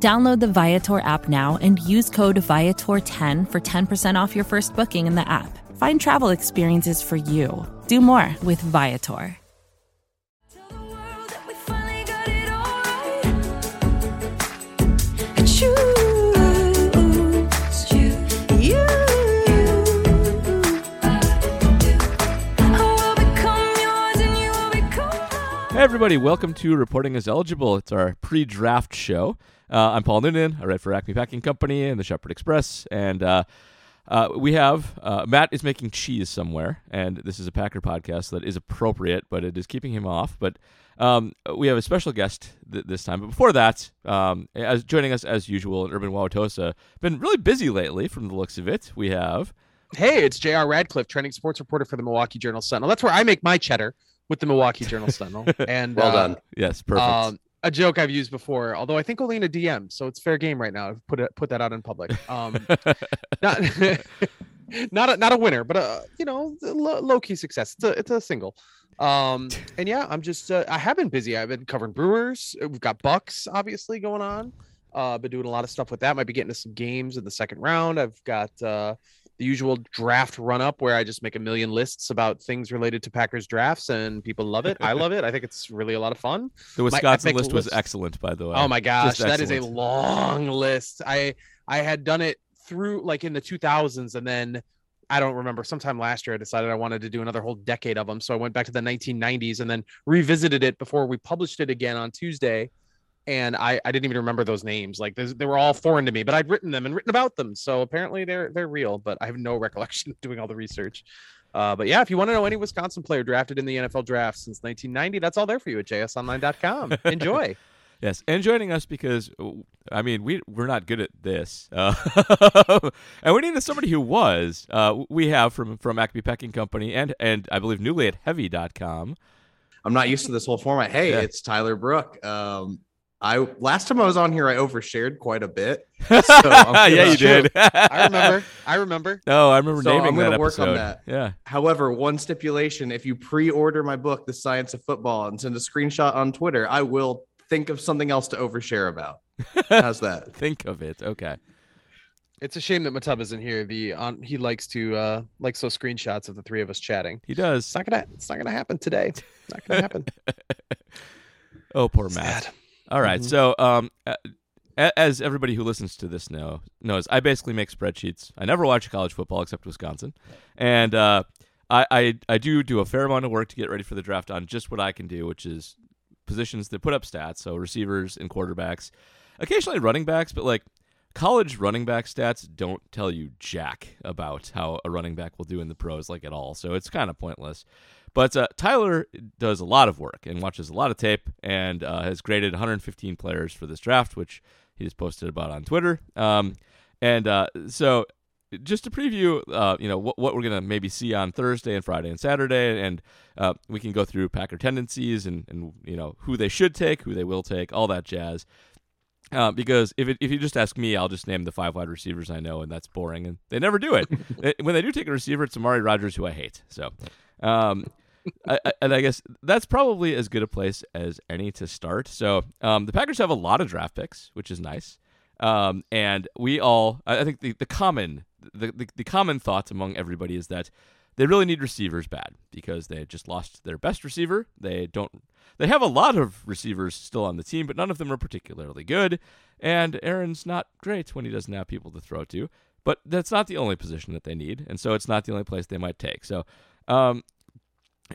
Download the Viator app now and use code Viator10 for 10% off your first booking in the app. Find travel experiences for you. Do more with Viator. Hey everybody, welcome to Reporting is Eligible. It's our pre-draft show. I'm Paul Noonan. I write for Acme Packing Company and the Shepherd Express. And we have Matt is making cheese somewhere, and this is a Packer podcast that is appropriate, but it is keeping him off. But we have a special guest this time. But before that, as joining us as usual, Urban Wauwatosa. Been really busy lately, from the looks of it. We have it's J.R. Radcliffe, trending sports reporter for the Milwaukee Journal Sentinel. That's where I make my cheddar. With the Milwaukee Journal Sentinel. And well done. Yes, perfect. A joke I've used before, although I think only in a DM, so it's fair game right now. I've put that out in public. Not a winner, but low key success. It's a single. And yeah, I'm just I have been busy. I've been covering Brewers. We've got Bucks obviously going on. Been doing a lot of stuff with that. Might be getting to some games in the second round. I've got the usual draft run-up where I just make a million lists about things related to Packers drafts, and people love it. I love it. I think it's really a lot of fun. The Wisconsin list was excellent, by the way. Oh, my gosh. That is a long list. I had done it through, like, in the 2000s, and then I don't remember. Sometime last year, I decided I wanted to do another whole decade of them, so I went back to the 1990s and then revisited it before we published it again on Tuesday. And I didn't even remember those names. Like, they were all foreign to me, but I'd written them and written about them. So apparently they're real, but I have no recollection of doing all the research. But yeah, if you want to know any Wisconsin player drafted in the NFL draft since 1990, that's all there for you at jsonline.com. Enjoy. Yes, and joining us because, I mean, we're not good at this. And we needed somebody who was. We have from Acme Packing Company and I believe newly at heavy.com. I'm not used to this whole format. Hey, yeah. It's Tyler Brook. Last time I was on here, I overshared quite a bit. So yeah, you did. I remember. No, I remember naming that episode. So I'm going to work on that. Yeah. However, one stipulation: if you pre-order my book, The Science of Football, and send a screenshot on Twitter, I will think of something else to overshare about. How's that? Think of it. Okay. It's a shame that Matub isn't here. He likes to likes those screenshots of the three of us chatting. He does. It's not gonna happen today. Not gonna happen. Oh, poor Matt. Sad. All right, so as everybody who listens to this knows, I basically make spreadsheets. I never watch college football except Wisconsin, and I do a fair amount of work to get ready for the draft on just what I can do, which is positions that put up stats, so receivers and quarterbacks, occasionally running backs, but like college running back stats don't tell you jack about how a running back will do in the pros, like at all, so it's kind of pointless. But Tyler does a lot of work and watches a lot of tape and has graded 115 players for this draft, which he's posted about on Twitter. So just to preview, what we're going to maybe see on Thursday and Friday and Saturday, and we can go through Packer tendencies and who they should take, who they will take, all that jazz. Because if you just ask me, I'll just name the 5 wide receivers I know, and that's boring, and they never do it. When they do take a receiver, it's Amari Rodgers, who I hate. So, and I guess that's probably as good a place as any to start. So the Packers have a lot of draft picks, which is nice. And we all, I think the common thoughts among everybody is that they really need receivers bad because they just lost their best receiver. They have a lot of receivers still on the team, but none of them are particularly good. And Aaron's not great when he doesn't have people to throw to. But that's not the only position that they need, and so it's not the only place they might take. So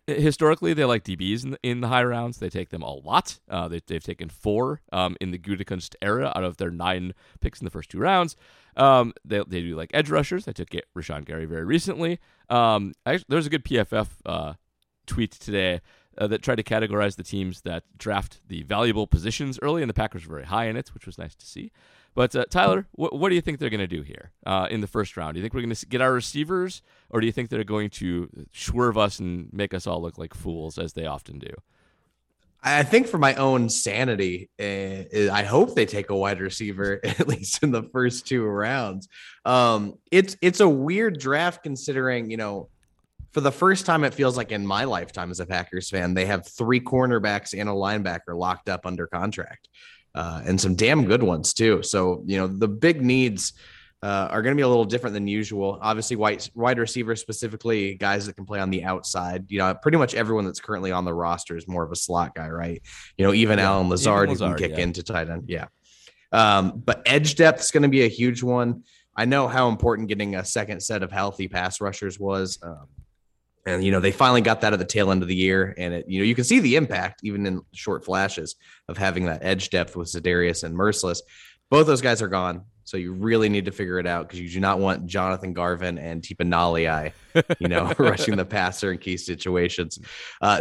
historically, they like DBs in the high rounds. They take them a lot. They've taken 4 in the Gutekunst era out of their 9 picks in the first 2 rounds. They do like edge rushers. They took Rashawn Gary very recently. There was a good PFF tweet today that tried to categorize the teams that draft the valuable positions early, and the Packers were very high in it, which was nice to see. But Tyler, what do you think they're going to do here in the first round? Do you think we're going to get our receivers, or do you think they're going to swerve us and make us all look like fools, as they often do? I think for my own sanity, I hope they take a wide receiver, at least in the first two rounds. It's a weird draft considering, you know, for the first time, it feels like in my lifetime as a Packers fan, they have three cornerbacks and a linebacker locked up under contract, and some damn good ones too. So, you know, the big needs are going to be a little different than usual. Obviously wide receivers, specifically guys that can play on the outside. You know, pretty much everyone that's currently on the roster is more of a slot guy, right? You know, even Allen Lazard, who can kick into tight end. Yeah. But edge depth is going to be a huge one. I know how important getting a second set of healthy pass rushers was, and, you know, they finally got that at the tail end of the year. And, it, you know, you can see the impact even in short flashes of having that edge depth with Za'Darius and Merciless. Both those guys are gone. So you really need to figure it out, because you do not want Jonathan Garvin and Tipa Nalii, you know, rushing the passer in key situations.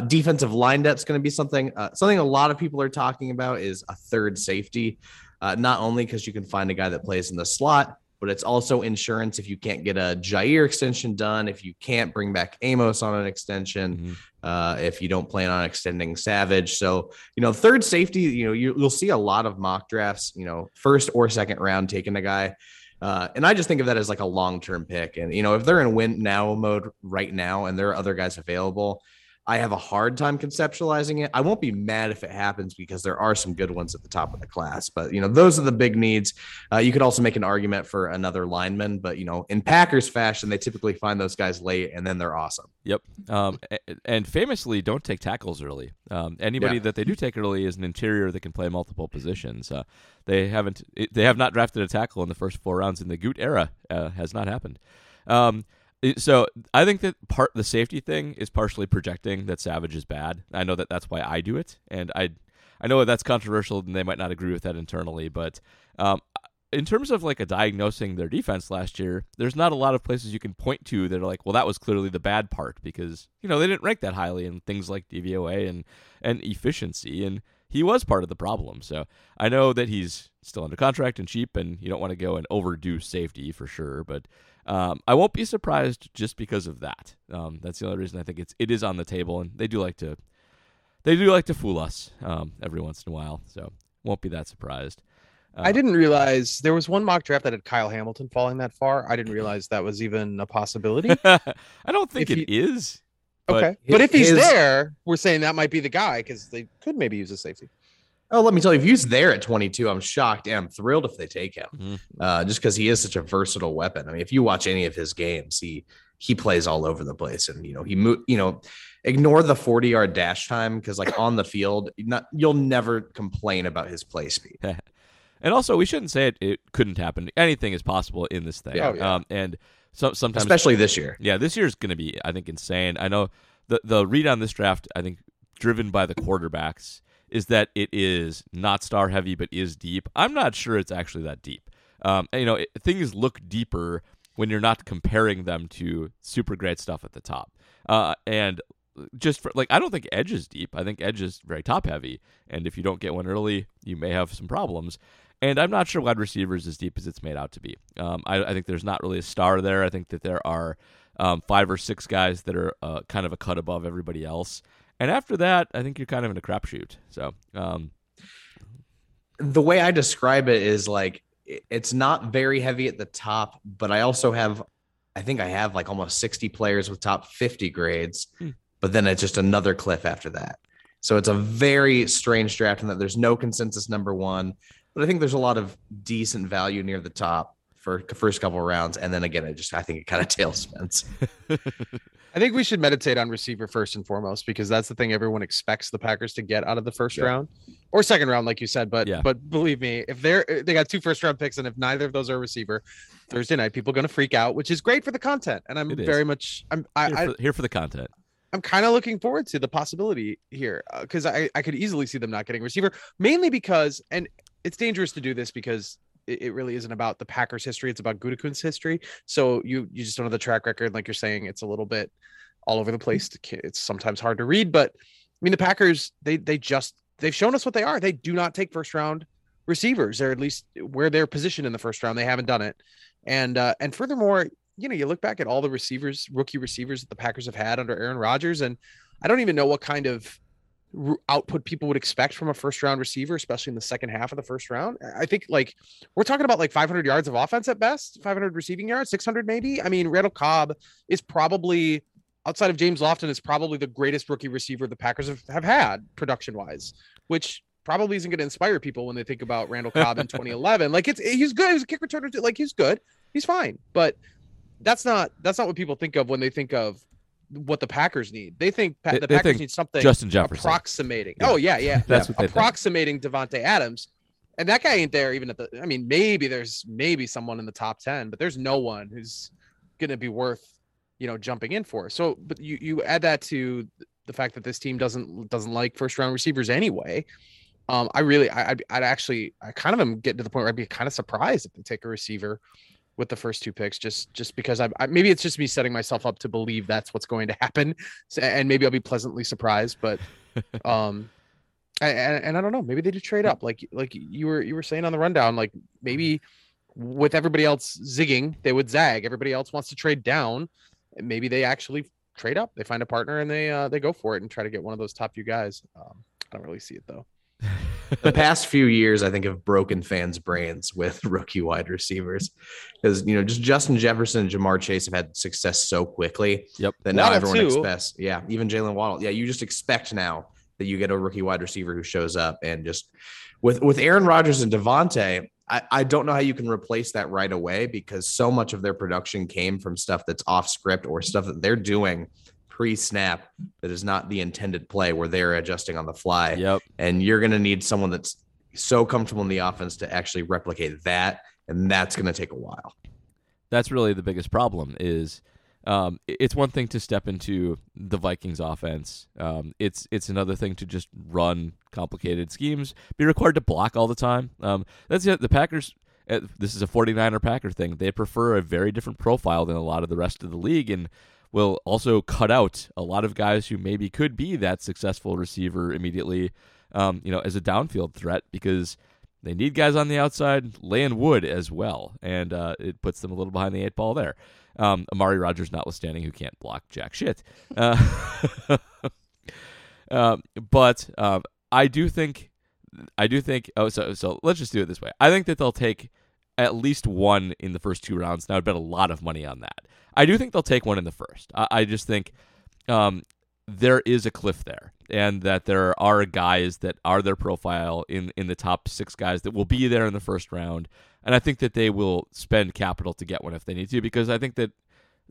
Defensive line depth is going to be something a lot of people are talking about is a third safety, not only because you can find a guy that plays in the slot, but it's also insurance if you can't get a Jair extension done, if you can't bring back Amos on an extension, if you don't plan on extending Savage. So, you know, third safety, you know, you'll see a lot of mock drafts, you know, first or second round taking a guy. And I just think of that as like a long-term pick. And, you know, if they're in win now mode right now and there are other guys available, I have a hard time conceptualizing it. I won't be mad if it happens, because there are some good ones at the top of the class, but, you know, those are the big needs. You could also make an argument for another lineman, but, you know, in Packers fashion, they typically find those guys late and then they're awesome. Yep. And famously don't take tackles early. Anybody that they do take early is an interior that can play multiple positions. They have not drafted a tackle in the first four rounds in the Goot era. Has not happened. So I think that the safety thing is partially projecting that Savage is bad. I know that that's why I do it, and I know that's controversial, and they might not agree with that internally. But in terms of like a diagnosing their defense last year, there's not a lot of places you can point to that are like, well, that was clearly the bad part, because, you know, they didn't rank that highly in things like DVOA and efficiency, and he was part of the problem. So I know that he's still under contract and cheap, and you don't want to go and overdo safety for sure, but. I won't be surprised just because of that. That's the only reason I think it is on the table, and they do like to fool us every once in a while. So won't be that surprised. I didn't realize there was one mock draft that had Kyle Hamilton falling that far. I didn't realize that was even a possibility. I don't think it is. Okay, but if he's there, we're saying that might be the guy, because they could maybe use a safety. Oh, let me tell you, if he's there at 22, I'm shocked and I'm thrilled if they take him, just because he is such a versatile weapon. I mean, if you watch any of his games, he plays all over the place, and, you know, ignore the 40-yard dash time, because like on the field, you'll never complain about his play speed. And also, we shouldn't say it couldn't happen. Anything is possible in this thing, and so sometimes, especially this year. Yeah, this year is going to be, I think, insane. I know the read on this draft, I think, driven by the quarterbacks, is that it is not star heavy, but is deep. I'm not sure it's actually that deep. You know, things look deeper when you're not comparing them to super great stuff at the top. And just for, like, I don't think edge is deep. I think edge is very top heavy. And if you don't get one early, you may have some problems. And I'm not sure wide receivers is as deep as it's made out to be. I think there's not really a star there. I think that there are 5 or 6 guys that are kind of a cut above everybody else. And after that, I think you're kind of in a crapshoot. So the way I describe it is like, it's not very heavy at the top, but I also have, I think I have like almost 60 players with top 50 grades, but then it's just another cliff after that. So it's a very strange draft in that there's no consensus number one, but I think there's a lot of decent value near the top for the first couple of rounds. And then again, I think it kind of tailspins. I think we should meditate on receiver first and foremost, because that's the thing everyone expects the Packers to get out of the first round or second round, like you said. But but believe me, if they got 2 first round picks, and if neither of those are a receiver, Thursday night people are going to freak out, which is great for the content. And I'm here for the content. I'm kind of looking forward to the possibility here, because I could easily see them not getting a receiver, mainly because, and it's dangerous to do this because it really isn't about the Packers' history. It's about Gutekunst's history. So you just don't have the track record. Like you're saying, it's a little bit all over the place. It's sometimes hard to read, but I mean, the Packers, they've shown us what they are. They do not take first round receivers, or at least where they're positioned in the first round. They haven't done it. And furthermore, you know, you look back at all the receivers, rookie receivers that the Packers have had under Aaron Rodgers, and I don't even know what kind of output people would expect from a first round receiver, especially in the second half of the first round. I think like we're talking about like 500 yards of offense at best, 500 receiving yards, 600 maybe. I mean, Randall Cobb is probably, outside of James Lofton, is probably the greatest rookie receiver the Packers have had production wise, which probably isn't going to inspire people when they think about Randall Cobb in 2011. Like he's good. He's a kick returner. Like he's good. He's fine. But that's not what people think of when they think of what the Packers need. They think the Packers need something Justin Jefferson approximating. Yeah. Oh yeah. That's what approximating Devontae Adams, and that guy ain't there even at the. I mean, maybe there's someone in the top 10, but there's no one who's going to be worth, you know, jumping in for. So, but you add that to the fact that this team doesn't like first round receivers anyway. I kind of am getting to the point where I'd be kind of surprised if they take a receiver with the first two picks, just because I maybe it's just me setting myself up to believe that's what's going to happen, and maybe I'll be pleasantly surprised. But I don't know, maybe they do trade up, like you were saying on the rundown. Like maybe with everybody else zigging, they would zag. Everybody else wants to trade down, and maybe they actually trade up. They find a partner and they go for it and try to get one of those top few guys. I don't really see it though. The past few years, I think, have broken fans' brains with rookie wide receivers, because you know, just Justin Jefferson and Jamar Chase have had success so quickly. Yep. That now everyone expects. Yeah, even Jaylen Waddle. Yeah, you just expect now that you get a rookie wide receiver who shows up, and just with Aaron Rodgers and Devontae, I don't know how you can replace that right away, because so much of their production came from stuff that's off script or stuff that they're doing pre-snap that is not the intended play, where they're adjusting on the fly. Yep. And you're going to need someone that's so comfortable in the offense to actually replicate that, and that's going to take a while. That's really the biggest problem is it's one thing to step into the Vikings offense. It's another thing to just run complicated schemes, be required to block all the time. That's it. The Packers, this is a 49er Packer thing. They prefer a very different profile than a lot of the rest of the league, and will also cut out a lot of guys who maybe could be that successful receiver immediately, you know, as a downfield threat, because they need guys on the outside laying wood as well, and it puts them a little behind the eight ball there. Amari Rodgers notwithstanding, who can't block jack shit. But I do think. So let's just do it this way. I think that they'll take at least one in the first two rounds. Now, I'd bet a lot of money on that. I do think they'll take one in the first. I just think there is a cliff there, and that there are guys that are their profile in the top six guys that will be there in the first round. And I think that they will spend capital to get one if they need to, because I think that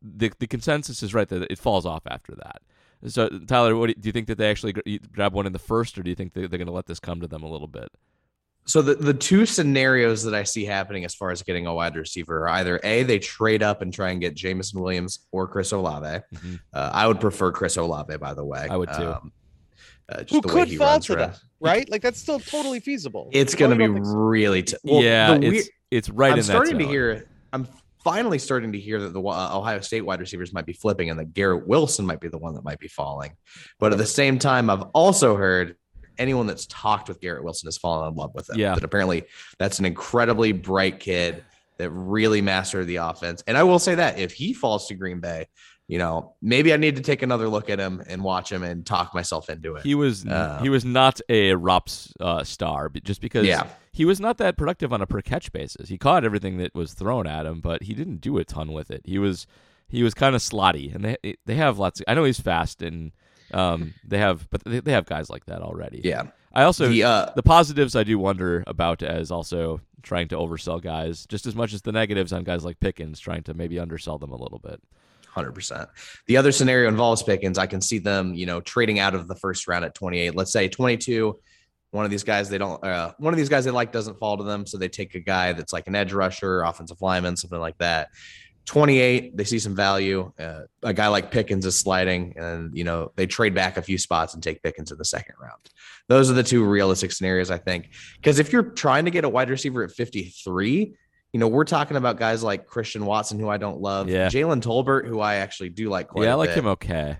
the consensus is right that it falls off after that. So, Tyler, do you think that they actually grab one in the first, or do you think they're going to let this come to them a little bit? So the two scenarios that I see happening as far as getting a wide receiver are either A, they trade up and try and get Jameson Williams or Chris Olave. Mm-hmm. I would prefer Chris Olave, by the way. I would too. Who could fall to that, right? Like that's still totally feasible. It's going to be really tough. Well, yeah, it's right. I'm finally starting to hear that the Ohio State wide receivers might be flipping, and that Garrett Wilson might be the one that might be falling. But at the same time, I've also heard anyone that's talked with Garrett Wilson has fallen in love with him. Yeah. But apparently that's an incredibly bright kid that really mastered the offense. And I will say that if he falls to Green Bay, you know, maybe I need to take another look at him and watch him and talk myself into it. He was not a ROPS star, but just because he was not that productive on a per catch basis. He caught everything that was thrown at him, but he didn't do a ton with it. He was kind of slotty, and they have lots of, I know he's fast, and they have guys like that already. Yeah. I also, the positives I do wonder about as also trying to oversell guys just as much as the negatives on guys like Pickens, trying to maybe undersell them a little bit. 100%. The other scenario involves Pickens. I can see them, you know, trading out of the first round at 28, let's say 22, one of these guys they like doesn't fall to them. So they take a guy that's like an edge rusher, offensive lineman, something like that. 28, they see some value. A guy like Pickens is sliding, and you know, they trade back a few spots and take Pickens in the second round. Those are the two realistic scenarios, I think, because if you're trying to get a wide receiver at 53, you know, we're talking about guys like Christian Watson, who I don't love, Jalen Tolbert, who I actually do like quite a bit. I like him okay.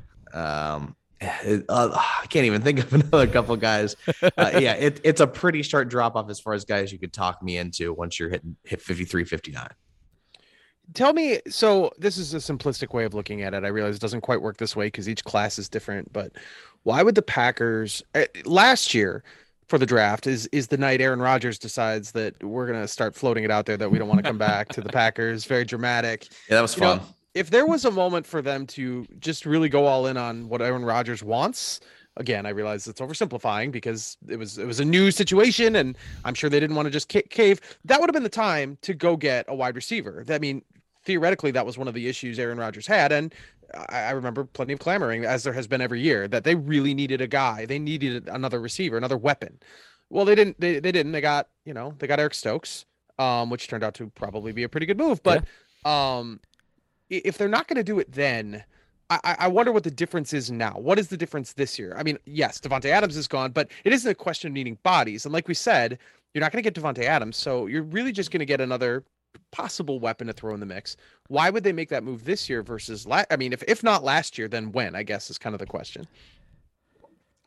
I can't even think of another couple guys. Yeah, it's a pretty sharp drop off as far as guys you could talk me into once you're hit 53, 59. Tell me, so this is a simplistic way of looking at it. I realize it doesn't quite work this way because each class is different, but why would the Packers last year for the draft is the night Aaron Rodgers decides that we're going to start floating it out there that we don't want to come back to the Packers. Very dramatic. Yeah, that was fun. You know, if there was a moment for them to just really go all in on what Aaron Rodgers wants, again, I realize it's oversimplifying because it was a new situation and I'm sure they didn't want to just cave. That would have been the time to go get a wide receiver. I mean, theoretically, that was one of the issues Aaron Rodgers had. And I remember plenty of clamoring, as there has been every year, that they really needed a guy. They needed another receiver, another weapon. Well, they didn't. They didn't. They got Eric Stokes, which turned out to probably be a pretty good move. But yeah. If they're not going to do it then, I wonder what the difference is now. What is the difference this year? I mean, yes, Devontae Adams is gone, but it isn't a question of needing bodies. And like we said, you're not going to get Devontae Adams, so you're really just going to get another possible weapon to throw in the mix. Why would they make that move this year versus I mean, if not last year, then when, I guess, is kind of the question.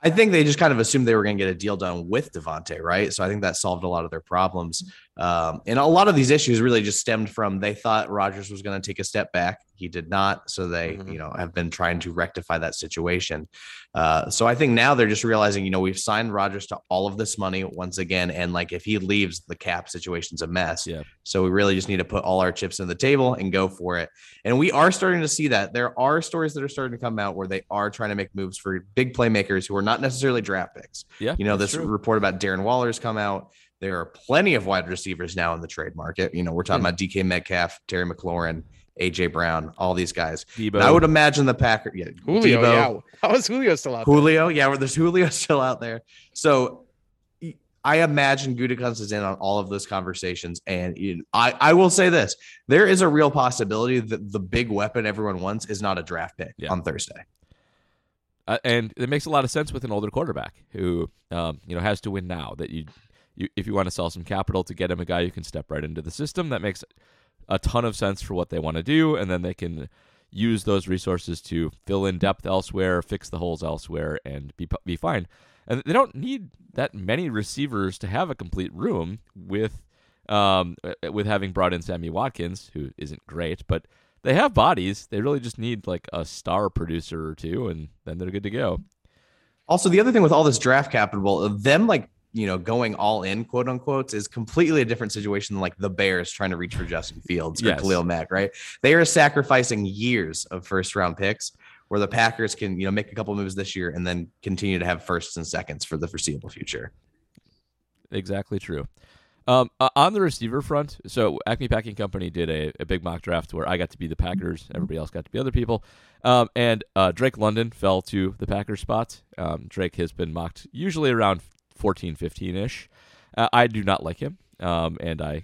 I think they just kind of assumed they were going to get a deal done with Devontae, right? So I think that solved a lot of their problems. And a lot of these issues really just stemmed from they thought Rodgers was going to take a step back. He did not. So they, have been trying to rectify that situation. So I think now they're just realizing, we've signed Rodgers to all of this money once again. And like, if he leaves, the cap situation's a mess. Yeah. So we really just need to put all our chips on the table and go for it. And we are starting to see that there are stories that are starting to come out where they are trying to make moves for big playmakers who are not necessarily draft picks. Yeah. This true. Report about Darren Waller's come out. There are plenty of wide receivers now in the trade market. We're talking about DK Metcalf, Terry McLaurin, AJ Brown, all these guys. I would imagine the Packers. Yeah, Julio. Deebo. Yeah. How is Julio still out? Julio. There? Yeah. There's Julio still out there. So I imagine Gutekunst is in on all of those conversations. And I will say this, there is a real possibility that the big weapon everyone wants is not a draft pick on Thursday. And it makes a lot of sense with an older quarterback who, has to win now that if you want to sell some capital to get him a guy who can step right into the system, that makes a ton of sense for what they want to do. And then they can use those resources to fill in depth elsewhere, fix the holes elsewhere, and be fine. And they don't need that many receivers to have a complete room with having brought in Sammy Watkins, who isn't great, but they have bodies. They really just need like a star producer or two, and then they're good to go. Also, the other thing with all this draft capital, them like, going all in, quote unquote, is completely a different situation than like the Bears trying to reach for Justin Fields or Khalil Mack, right? They are sacrificing years of first round picks where the Packers can, make a couple moves this year and then continue to have firsts and seconds for the foreseeable future. Exactly true. On the receiver front, so Acme Packing Company did a big mock draft where I got to be the Packers, everybody else got to be other people. And Drake London fell to the Packers spot. Drake has been mocked usually around 14, 15-ish. I do not like him, and I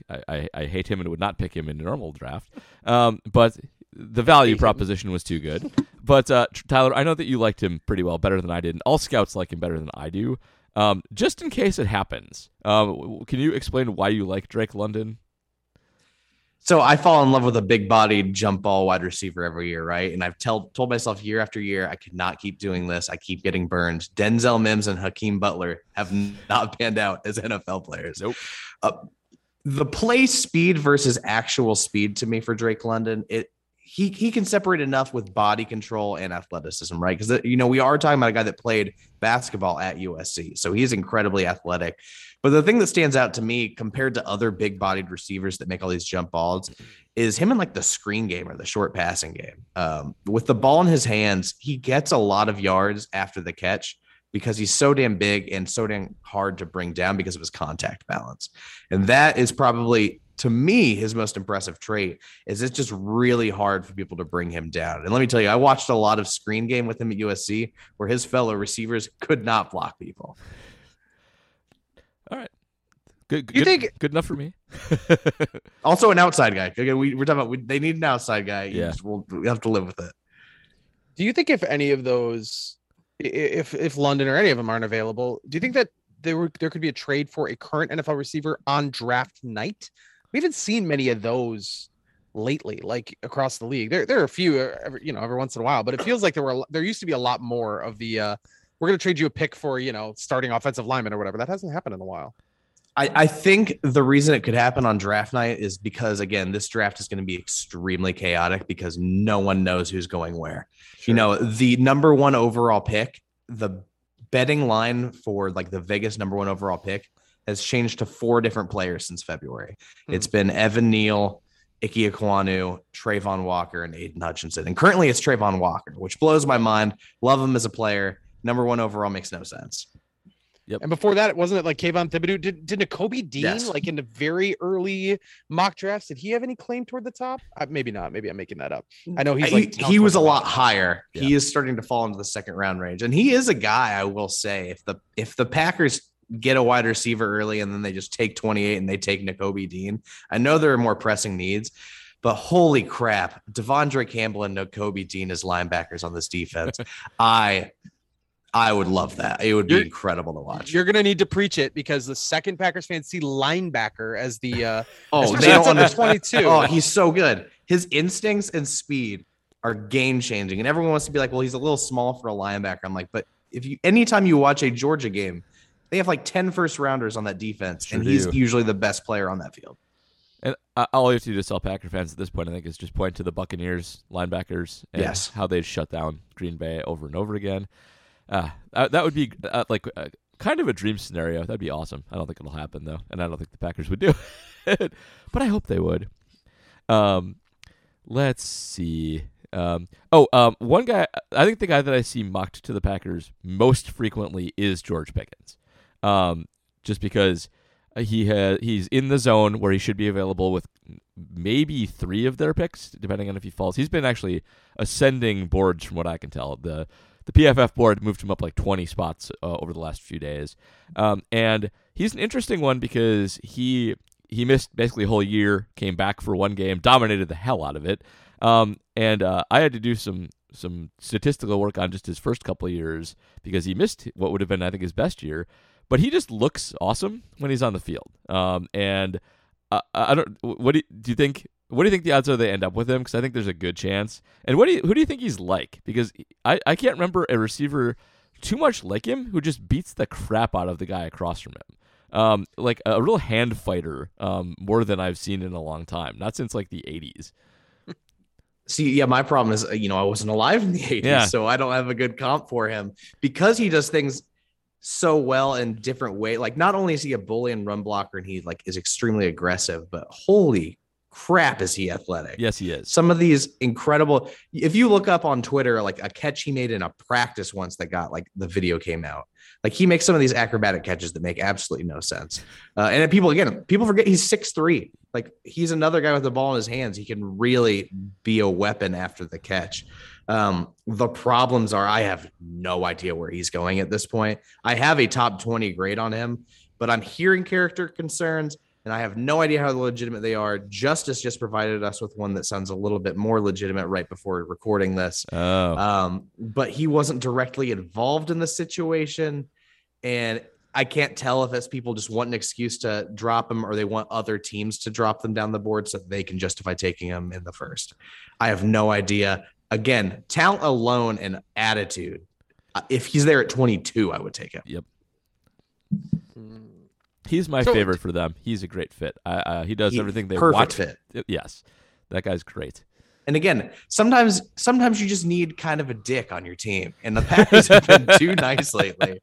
hate him and would not pick him in a normal draft. But the value proposition was too good. But, Tyler, I know that you liked him pretty well, better than I did, and all scouts like him better than I do. Just in case it happens, can you explain why you like Drake London? So I fall in love with a big-bodied jump ball wide receiver every year, right? And I've told myself year after year, I could not keep doing this. I keep getting burned. Denzel Mims and Hakeem Butler have not panned out as NFL players. Nope. The play speed versus actual speed to me for Drake London, he can separate enough with body control and athleticism, right? Because, we are talking about a guy that played basketball at USC. So he's incredibly athletic. But the thing that stands out to me compared to other big bodied receivers that make all these jump balls is him in like the screen game or the short passing game. With the ball in his hands, he gets a lot of yards after the catch because he's so damn big and so damn hard to bring down because of his contact balance. And that is probably, to me, his most impressive trait is it's just really hard for people to bring him down. And let me tell you, I watched a lot of screen game with him at USC where his fellow receivers could not block people. All right. Good enough for me. Also an outside guy. Again, we're talking about, they need an outside guy. Yeah. We have to live with it. Do you think if any of those, if London or any of them aren't available, do you think that there could be a trade for a current NFL receiver on draft night? We haven't seen many of those lately, like across the league. There are a few, every once in a while, but it feels like there used to be a lot more of the, we're going to trade you a pick for, starting offensive lineman or whatever. That hasn't happened in a while. I think the reason it could happen on draft night is because, again, this draft is going to be extremely chaotic because no one knows who's going where. Sure. The number one overall pick, the betting line for like the Vegas number one overall pick has changed to 4 different players since February. Hmm. It's been Evan Neal, Ike Ekwonu, Travon Walker, and Aiden Hutchinson. And currently it's Travon Walker, which blows my mind. Love him as a player. Number one overall makes no sense. Yep. And before that, wasn't it like Kayvon Thibodeau? Did Nakobe Dean, like in the very early mock drafts, did he have any claim toward the top? Maybe not. Maybe I'm making that up. I know he was a lot higher. Yeah. He is starting to fall into the second round range, and he is a guy. I will say, if the Packers get a wide receiver early and then they just take 28 and they take Nakobe Dean, I know there are more pressing needs. But holy crap, Devondre Campbell and Nakobe Dean as linebackers on this defense. I would love that. It would be incredible to watch. You're going to need to preach it because the second Packers fans see linebacker as the they don't understand. 22. Oh, he's so good. His instincts and speed are game changing, and everyone wants to be like, "Well, he's a little small for a linebacker." I'm like, but anytime you watch a Georgia game, they have like 10 first rounders on that defense, sure and do. He's usually the best player on that field. And all you have to do to sell Packer fans at this point, I think, is just point to the Buccaneers linebackers and how they shut down Green Bay over and over again. That would be kind of a dream scenario. That'd be awesome. I don't think it'll happen though, and I don't think the Packers would do it. But I hope they would. Let's see. One guy. I think the guy that I see mocked to the Packers most frequently is George Pickens, just because he's in the zone where he should be available with maybe 3 of their picks, depending on if he falls. He's been actually ascending boards from what I can tell. The PFF board moved him up like 20 spots over the last few days. And he's an interesting one because he missed basically a whole year, came back for one game, dominated the hell out of it. And I had to do some statistical work on just his first couple of years because he missed what would have been, I think, his best year. But he just looks awesome when he's on the field. What do you think the odds are they end up with him? Because I think there's a good chance. And who do you think he's like? Because I can't remember a receiver too much like him who just beats the crap out of the guy across from him. Like a real hand fighter, more than I've seen in a long time. Not since like the 80s. See, yeah, my problem is, I wasn't alive in the 80s, so I don't have a good comp for him. Because he does things so well in different ways. Like, not only is he a bully and run blocker and he like is extremely aggressive, but holy crap, is he athletic? Yes, he is. Some of these incredible, if you look up on Twitter, like a catch he made in a practice once that got like the video came out, like he makes some of these acrobatic catches that make absolutely no sense. And people forget he's 6'3". Like he's another guy with the ball in his hands. He can really be a weapon after the catch. The problems are, I have no idea where he's going at this point. I have a top 20 grade on him, but I'm hearing character concerns. And I have no idea how legitimate they are. Justice just provided us with one that sounds a little bit more legitimate right before recording this. But he wasn't directly involved in the situation. And I can't tell if it's people just want an excuse to drop him or they want other teams to drop them down the board so that they can justify taking him in the first. I have no idea. Again, talent alone and attitude. If he's there at 22, I would take him. Yep. He's my favorite for them. He's a great fit. He does everything they want. Perfect fit. Yes. That guy's great. And again, sometimes you just need kind of a dick on your team. And the Packers have been too nice lately.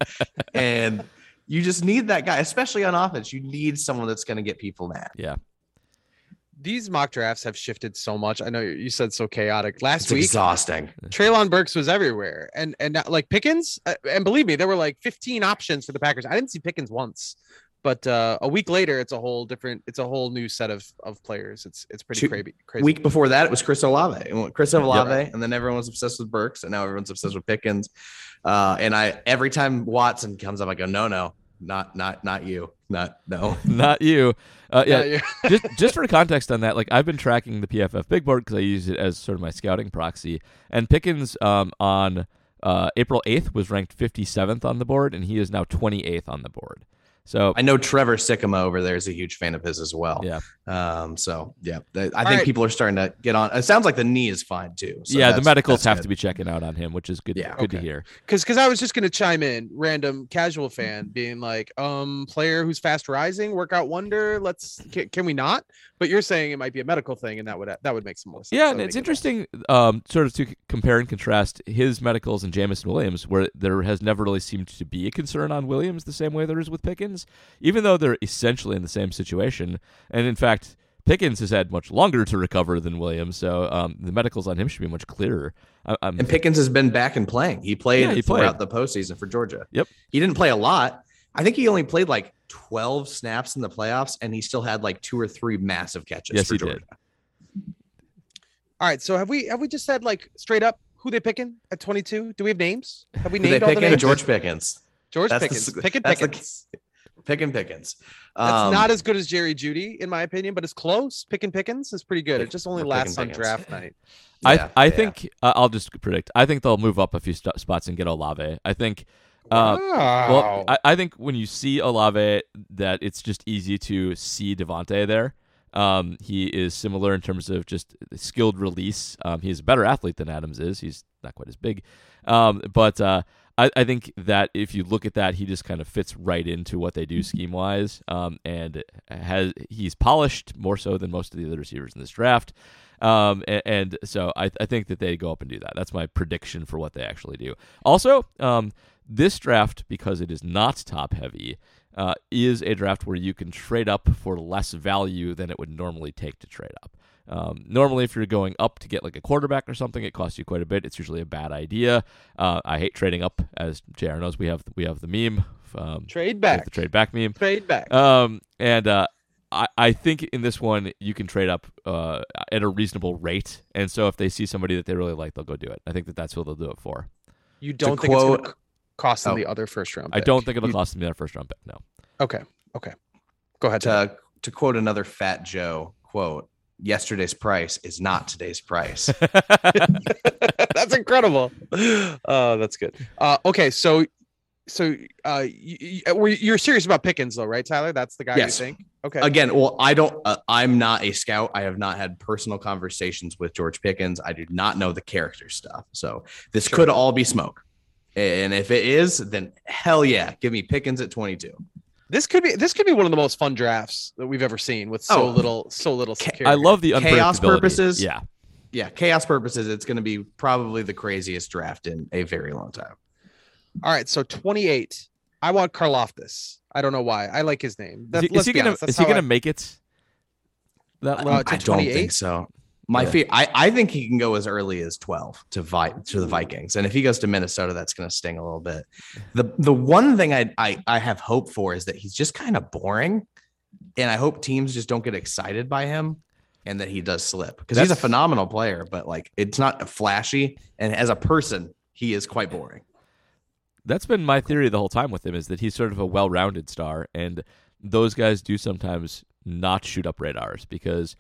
And you just need that guy, especially on offense. You need someone that's going to get people mad. Yeah. These mock drafts have shifted so much. I know you said so chaotic last week. Exhausting. Treylon Burks was everywhere, and not, like Pickens. And believe me, there were like 15 options for the Packers. I didn't see Pickens once. But a week later, it's a whole new set of players. It's pretty crazy. Week before that, it was Chris Olave. And then everyone was obsessed with Burks, and now everyone's obsessed with Pickens. And every time Watson comes up, I go, no, not you, not you. Just for context on that, like I've been tracking the PFF Big Board because I use it as sort of my scouting proxy. And Pickens on April 8th was ranked 57th on the board, and he is now 28th on the board. So I know Trevor Sycamore over there is a huge fan of his as well. Yeah. So yeah, I think people are starting to get on. It sounds like the knee is fine too. So yeah. The medicals have to be checking out on him, which is good. Yeah, good to hear. Cause I was just going to chime in, random casual fan being like, player who's fast rising, workout wonder. Can we not? But you're saying it might be a medical thing, and that would make some more sense. Yeah, and it's interesting, sort of to compare and contrast his medicals and Jameson Williams, where there has never really seemed to be a concern on Williams the same way there is with Pickens, even though they're essentially in the same situation. And in fact, Pickens has had much longer to recover than Williams, so the medicals on him should be much clearer. And Pickens has been back and playing. He played throughout the postseason for Georgia. Yep, he didn't play a lot. I think he only played like 12 snaps in the playoffs, and he still had like 2 or 3 massive catches. Yes, for Georgia. Did. All right, so have we just said like straight up who they picking at 22? Do we have names? Have we named all the names? George Pickens. Pickens. That's not as good as Jerry Jeudy, in my opinion, but it's close. Pickin' Pickens is pretty good. It just only lasts on draft night. I think I'll just predict. I think they'll move up a few spots and get Olave. I think. Wow. Well, I think when you see Olave, that it's just easy to see Devontae there. He is similar in terms of just skilled release. He's a better athlete than Adams is. He's not quite as big. But I think that if you look at that, he just kind of fits right into what they do scheme-wise, and he's polished more so than most of the other receivers in this draft. So I think that they go up and do that. That's my prediction for what they actually do. Also, this draft, because it is not top-heavy, is a draft where you can trade up for less value than it would normally take to trade up. Normally, if you're going up to get like a quarterback or something, it costs you quite a bit. It's usually a bad idea. I hate trading up, as JR knows. We have the meme. Trade back. The trade back meme. Trade back. I think in this one, you can trade up at a reasonable rate. And so if they see somebody that they really like, they'll go do it. I think that's who they'll do it for. You don't think it's going to cost them the other first round pick? I don't think it'll cost them the other first round pick, no. Okay. Go ahead. To quote another Fat Joe quote, yesterday's price is not today's price. That's incredible. That's good. Okay, so you're serious about Pickens though, right, Tyler? That's the guy. Yes. You think? Okay. Again, well, I don't. I'm not a scout. I have not had personal conversations with George Pickens. I do not know the character stuff. So this could all be smoke. And if it is, then hell yeah, give me Pickens at 22. This could be one of the most fun drafts that we've ever seen with so little security. I love the chaos purposes. Yeah, chaos purposes. It's going to be probably the craziest draft in a very long time. All right, so 28. I want Karlaftis. I don't know why. I like his name. Is he going to make it? I don't think so. My fear. I think he can go as early as 12 to the Vikings, and if he goes to Minnesota, that's going to sting a little bit. The one thing I have hope for is that he's just kind of boring, and I hope teams just don't get excited by him, and that he does slip because he's a phenomenal player, but like it's not flashy, and as a person, he is quite boring. That's been my theory the whole time with him is that he's sort of a well-rounded star, and those guys do sometimes not shoot up radars because.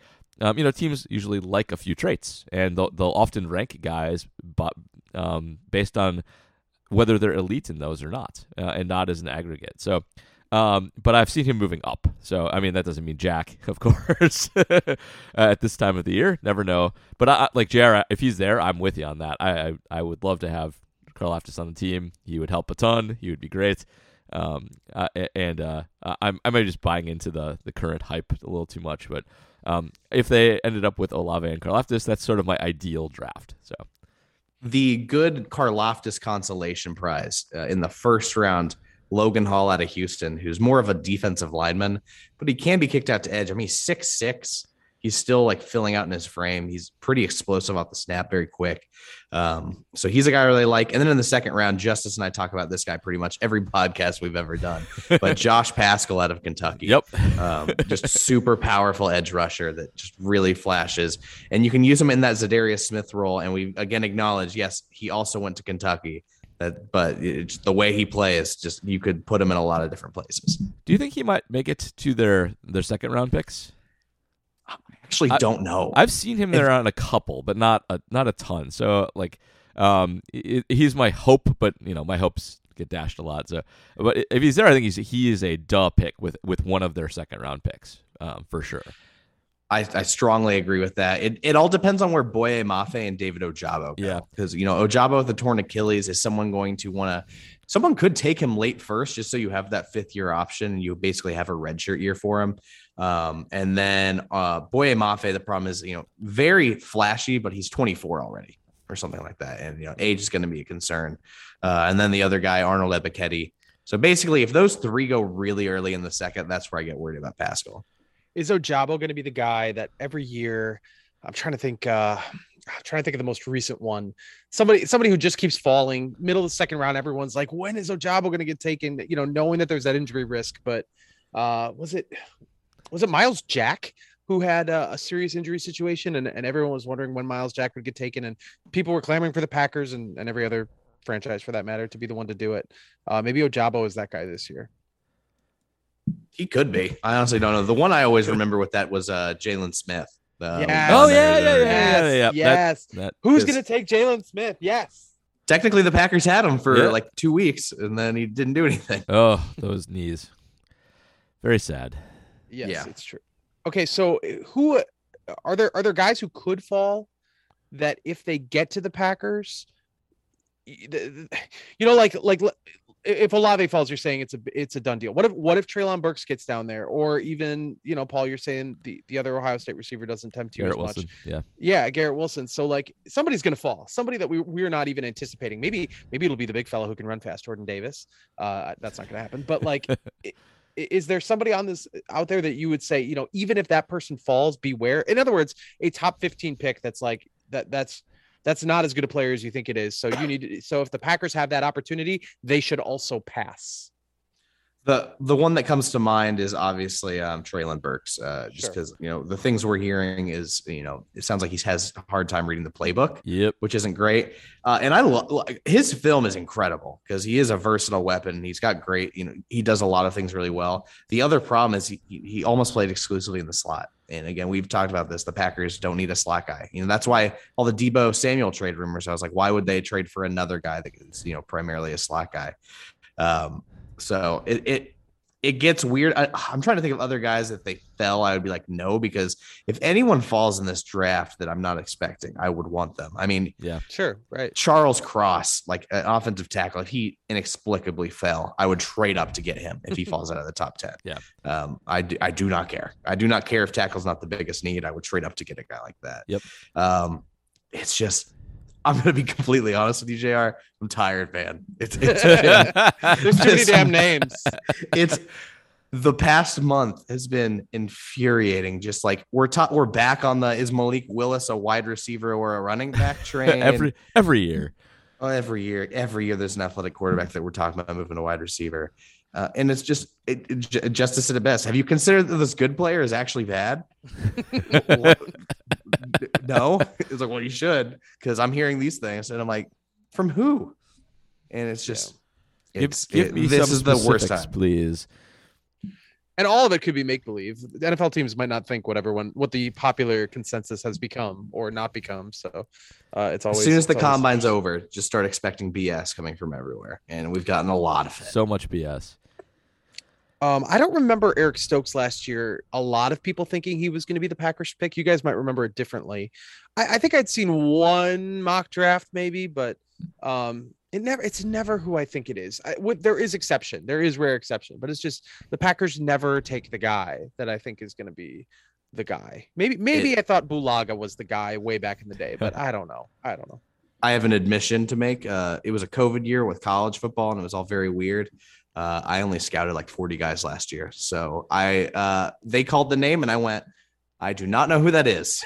Teams usually like a few traits, and they'll often rank guys based on whether they're elite in those or not, and not as an aggregate. So, but I've seen him moving up. So, I mean, that doesn't mean Jack, of course, at this time of the year. Never know. But like JR, if he's there, I'm with you on that. I would love to have Karlaftis on the team. He would help a ton. He would be great. I might be just buying into the current hype a little too much, but. If they ended up with Olave and Karlaftis, that's sort of my ideal draft. So, the good Karlaftis consolation prize in the first round, Logan Hall out of Houston, who's more of a defensive lineman, but he can be kicked out to edge. I mean, he's 6'6". He's still like filling out in his frame. He's pretty explosive off the snap, very quick. So he's a guy I really like. And then in the second round, Justice and I talk about this guy pretty much every podcast we've ever done. But Josh Pascal out of Kentucky. Yep. Just super powerful edge rusher that just really flashes. And you can use him in that Zadarius Smith role. And we, again, acknowledge, yes, he also went to Kentucky. But it's the way he plays, just you could put him in a lot of different places. Do you think he might make it to their second round picks? Actually don't know. I've seen him there on a couple, but not a ton. So like he's my hope, but my hopes get dashed a lot. So, but if he's there, I think he is a duh pick with one of their second round picks for sure. I strongly agree with that. It all depends on where Boye Mafe and David Ojabo go. Yeah. Because, Ojabo with a torn Achilles, is someone going to want to – someone could take him late first just so you have that fifth-year option and you basically have a redshirt year for him. And then Boye Mafe, the problem is, very flashy, but he's 24 already or something like that. And, age is going to be a concern. And then the other guy, Arnold Ebichedi. So basically, if those three go really early in the second, that's where I get worried about Pascal. Is Ojabo going to be the guy that every year I'm trying to think of the most recent one, somebody who just keeps falling middle of the second round. Everyone's like, when is Ojabo going to get taken? Knowing that there's that injury risk, but was it Myles Jack who had a serious injury situation? And everyone was wondering when Myles Jack would get taken, and people were clamoring for the Packers and every other franchise for that matter to be the one to do it. Maybe Ojabo is that guy this year. He could be. I honestly don't know. The one I always remember with that was Jalen Smith. Yes. Oh, yeah. Yes. That, who's going to take Jalen Smith? Yes. Technically, the Packers had him for like 2 weeks, and then he didn't do anything. Oh, those knees. Very sad. Yes, yeah. It's true. Okay, so who are there guys who could fall that if they get to the Packers, like if Olave falls, you're saying it's a done deal. What if Treylon Burks gets down there, or even Paul, you're saying the other Ohio State receiver doesn't tempt you as much. Yeah, Garrett Wilson. So like somebody's gonna fall, somebody that we're not even anticipating. Maybe it'll be the big fellow who can run fast, Jordan Davis. That's not gonna happen. But like, is there somebody out there that you would say even if that person falls, beware? In other words, a top 15 pick that's like that's. That's not as good a player as you think it is. So if the Packers have that opportunity, they should also pass. The one that comes to mind is obviously Treylon Burks, just because the things we're hearing is it sounds like he has a hard time reading the playbook. Yep, which isn't great. And I love his film is incredible because he is a versatile weapon. He's got great he does a lot of things really well. The other problem is he almost played exclusively in the slot. And again, we've talked about this. The Packers don't need a slot guy. That's why all the Deebo Samuel trade rumors. I was like, why would they trade for another guy that is primarily a slot guy? So it gets weird. I'm trying to think of other guys that if they fell, I would be like, no, because if anyone falls in this draft that I'm not expecting, I would want them. I mean, yeah, sure. Right. Charles Cross, like an offensive tackle, if he inexplicably fell, I would trade up to get him if he falls out of the top 10. Yeah. I do not care. I do not care if tackle's not the biggest need. I would trade up to get a guy like that. Yep. It's just, I'm going to be completely honest with you, JR. I'm tired, man. It's there's too many damn names. It's the past month has been infuriating. Just like we're back on the, is Malik Willis a wide receiver or a running back train? every year. Oh, every year there's an athletic quarterback that we're talking about moving to wide receiver. And it's just Justice said it best. Have you considered that this good player is actually bad? No, it's like, well, you should, because I'm hearing these things and I'm like, from who? And it's just, give me this is the worst time, please. And all of it could be make believe. The NFL teams might not think what the popular consensus has become or not become. So it's always, as soon as the combine's over, just start expecting BS coming from everywhere. And we've gotten a lot of it. So much BS. I don't remember Eric Stokes last year. A lot of people thinking he was going to be the Packers pick. You guys might remember it differently. I think I'd seen one mock draft maybe, but it's never who I think it is. There is exception. There is rare exception, but it's just the Packers never take the guy that I think is going to be the guy. Maybe I thought Bulaga was the guy way back in the day, but I don't know. I have an admission to make. It was a COVID year with college football and it was all very weird. I only scouted like 40 guys last year. So they called the name and I went, I do not know who that is.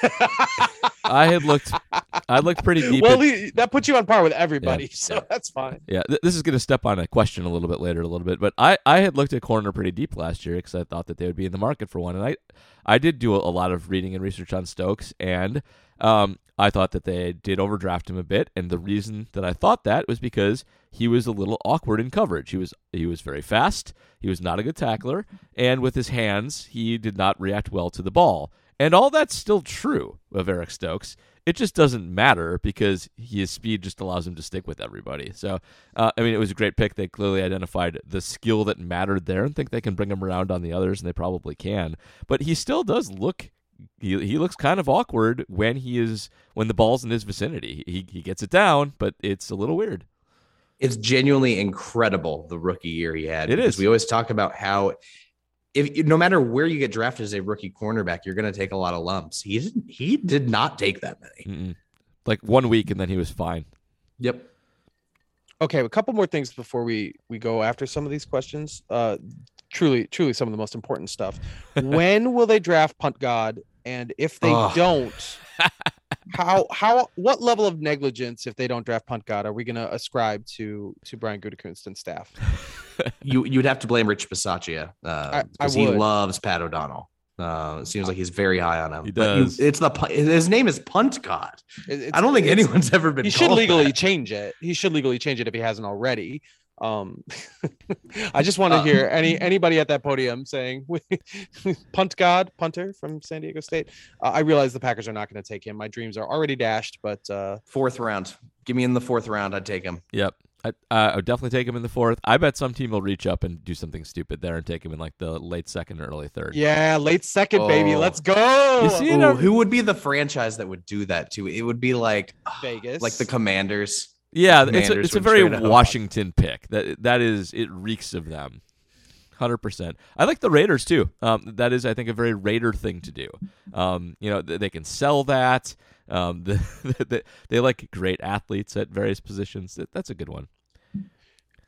I looked pretty deep. Well, that puts you on par with everybody. Yeah. So that's fine. Yeah. This is going to step on a question a little bit later, but I had looked at corner pretty deep last year because I thought that they would be in the market for one. And I did do a lot of reading and research on Stokes, and I thought that they did overdraft him a bit. And the reason that I thought that was because he was a little awkward in coverage. He was very fast. He was not a good tackler. And with his hands, he did not react well to the ball. And all that's still true of Eric Stokes. It just doesn't matter because his speed just allows him to stick with everybody. So, it was a great pick. They clearly identified the skill that mattered there and think they can bring him around on the others, and they probably can. But he still does look... He looks kind of awkward when the ball's in his vicinity. He gets it down, but it's a little weird. It's genuinely incredible the rookie year he had. It is. We always talk about how if no matter where you get drafted as a rookie cornerback, you're going to take a lot of lumps. He did not take that many. Mm-mm. Like 1 week, and then he was fine. Yep. Okay, a couple more things before we go after some of these questions. Truly some of the most important stuff. When will they draft punt god? And if they don't, what level of negligence, if they don't draft punt god, are we going to ascribe to Brian Gutekunst and staff? You'd have to blame Rich Bisaccia because he loves Pat O'Donnell. It seems like he's very high on him. He does. His name is punt god. I don't think anyone's ever been. He should legally change it. He should legally change it if he hasn't already. I just want to hear anybody at that podium saying punt god, punter from San Diego State. I realize the Packers are not going to take him. My dreams are already dashed, but fourth round. Give me in the fourth round. I'd take him. Yep. I would definitely take him in the fourth. I bet some team will reach up and do something stupid there and take him in like the late second or early third. Yeah, late second, baby. Let's go. You see, who would be the franchise that would do that to? It would be like Vegas, like the Commanders. Yeah, it's a very Washington pick. That is, it reeks of them, 100%. I like the Raiders too. That is, I think, a very Raider thing to do. They can sell that. They like great athletes at various positions. That's a good one.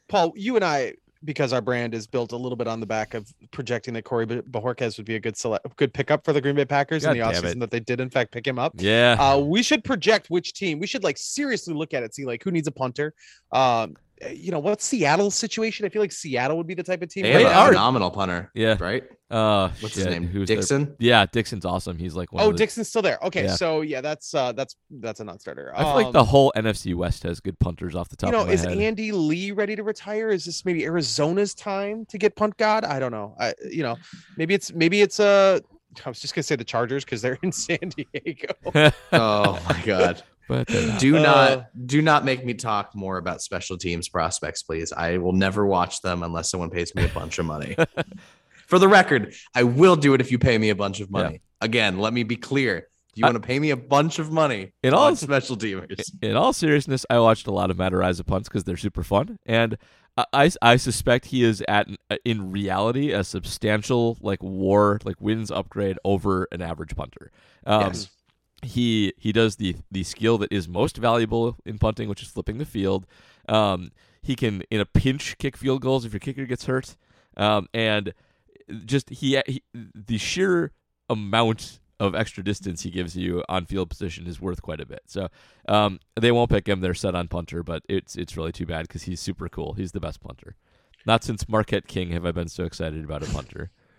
Paul, you and I, because our brand is built a little bit on the back of projecting that Corey Bajorquez would be a good pickup for the Green Bay Packers in the offseason, that they did in fact pick him up. Yeah. We should project which team. We should seriously look at it, see who needs a punter. What's Seattle's situation? I feel like Seattle would be the type of team. They are a phenomenal punter. Yeah. Right. What's his name? Who's Dixon? Dixon's awesome. He's like one. Dixon's still there. Okay. Yeah. So that's a non-starter. I feel like the whole NFC West has good punters off the top. Of my is head. Andy Lee ready to retire? Is this maybe Arizona's time to get punt god? I don't know. I was just gonna say the Chargers because they're in San Diego. Oh my god. But do not make me talk more about special teams prospects, please. I will never watch them unless someone pays me a bunch of money. For the record, I will do it if you pay me a bunch of money. Yeah. Again, let me be clear. You want to pay me a bunch of money on special teamers. In all seriousness, I watched a lot of Matt Araiza punts because they're super fun. And I suspect he is in reality a substantial wins upgrade over an average punter. Yes. He does the skill that is most valuable in punting, which is flipping the field. He can, in a pinch, kick field goals if your kicker gets hurt. And just the sheer amount of extra distance he gives you on field position is worth quite a bit. So they won't pick him. They're set on punter, but it's really too bad because he's super cool. He's the best punter. Not since Marquette King have I been so excited about a punter.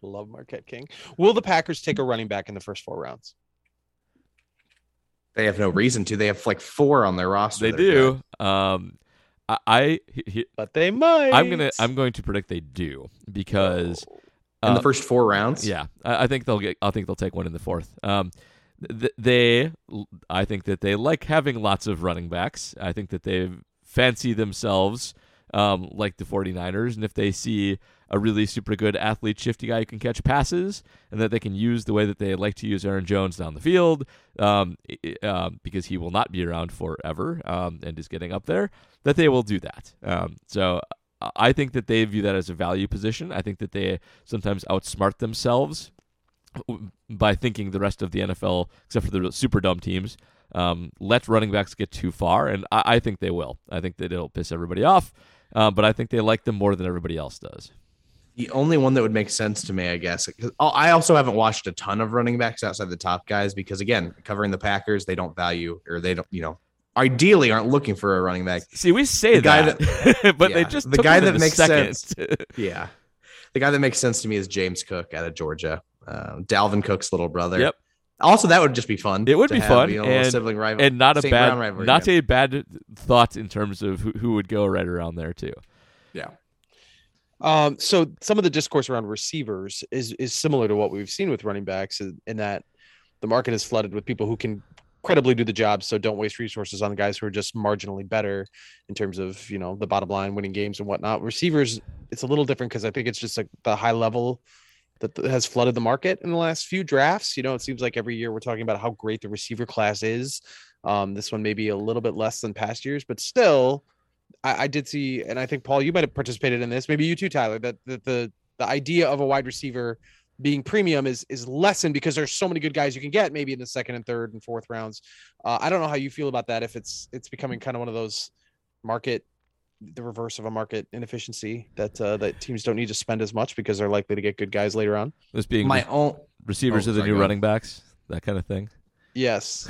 Love Marquette King. Will the Packers take a running back in the first four rounds? They have no reason to. They have four on their roster. They do. But they might. I'm going to predict they do because in the first four rounds. Yeah, I think they'll take one in the fourth. I think that they like having lots of running backs. I think that they fancy themselves like the 49ers, and if they see a really super good athlete, shifty guy who can catch passes, and that they can use the way that they like to use Aaron Jones down the field, because he will not be around forever and is getting up there, that they will do that. So I think that they view that as a value position. I think that they sometimes outsmart themselves by thinking the rest of the NFL, except for the super dumb teams, let running backs get too far, and I think they will. I think that it'll piss everybody off, but I think they like them more than everybody else does. The only one that would make sense to me, I guess, I also haven't watched a ton of running backs outside the top guys because, again, covering the Packers, they don't value, or they don't, ideally aren't looking for a running back. See, we say that, but yeah, they just the guy that makes sense. Yeah, the guy that makes sense to me is James Cook out of Georgia, Dalvin Cook's little brother. Yep. Also, that would just be fun. It would be fun, and sibling rivalry, and not a bad thought in terms of who would go right around there too. Yeah. So some of the discourse around receivers is similar to what we've seen with running backs, in that the market is flooded with people who can credibly do the job. So don't waste resources on the guys who are just marginally better in terms of, the bottom line, winning games and whatnot. Receivers, it's a little different because I think it's just like the high level that has flooded the market in the last few drafts. It seems like every year we're talking about how great the receiver class is. This one may be a little bit less than past years, but still I did see, and I think, Paul, you might have participated in this, maybe you too, Tyler, that the idea of a wide receiver being premium is lessened because there's so many good guys you can get maybe in the second and third and fourth rounds. I don't know how you feel about that, if it's becoming kind of one of those market, the reverse of a market inefficiency that teams don't need to spend as much because they're likely to get good guys later on. This being my own receivers are the new running backs, that kind of thing. Yes.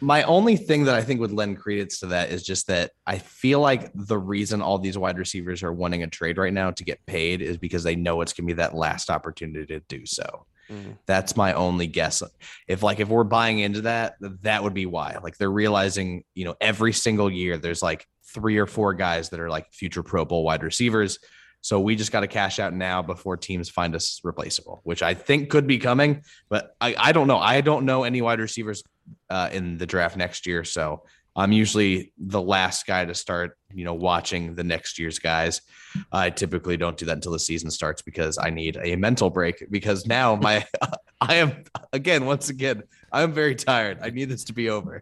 My only thing that I think would lend credence to that is just that I feel like the reason all these wide receivers are wanting a trade right now to get paid is because they know it's going to be that last opportunity to do so. Mm-hmm. That's my only guess. If we're buying into that, that would be why. Like, they're realizing, every single year there's like 3 or 4 guys that are like future Pro Bowl wide receivers. So we just got to cash out now before teams find us replaceable, which I think could be coming, but I don't know. I don't know any wide receivers in the draft next year. So I'm usually the last guy to start, watching the next year's guys. I typically don't do that until the season starts because I need a mental break, because now I am very tired. I need this to be over.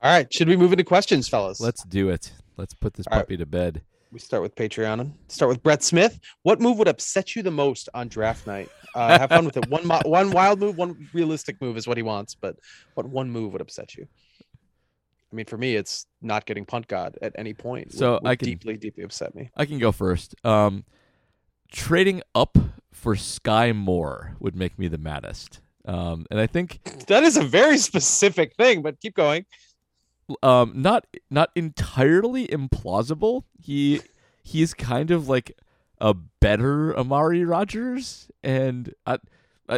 All right. Should we move into questions, fellas? Let's do it. Let's put this puppy to bed. We start with Patreon and start with Brett Smith. What move would upset you the most on draft night? Have fun with it. One wild move, one realistic move is what he wants. But what one move would upset you? I mean, for me, it's not getting punt god at any point. So deeply upset me. I can go first. Trading up for Skyy Moore would make me the maddest. And I think that is a very specific thing, but keep going. Not entirely implausible. He's kind of like a better Amari Rodgers, and it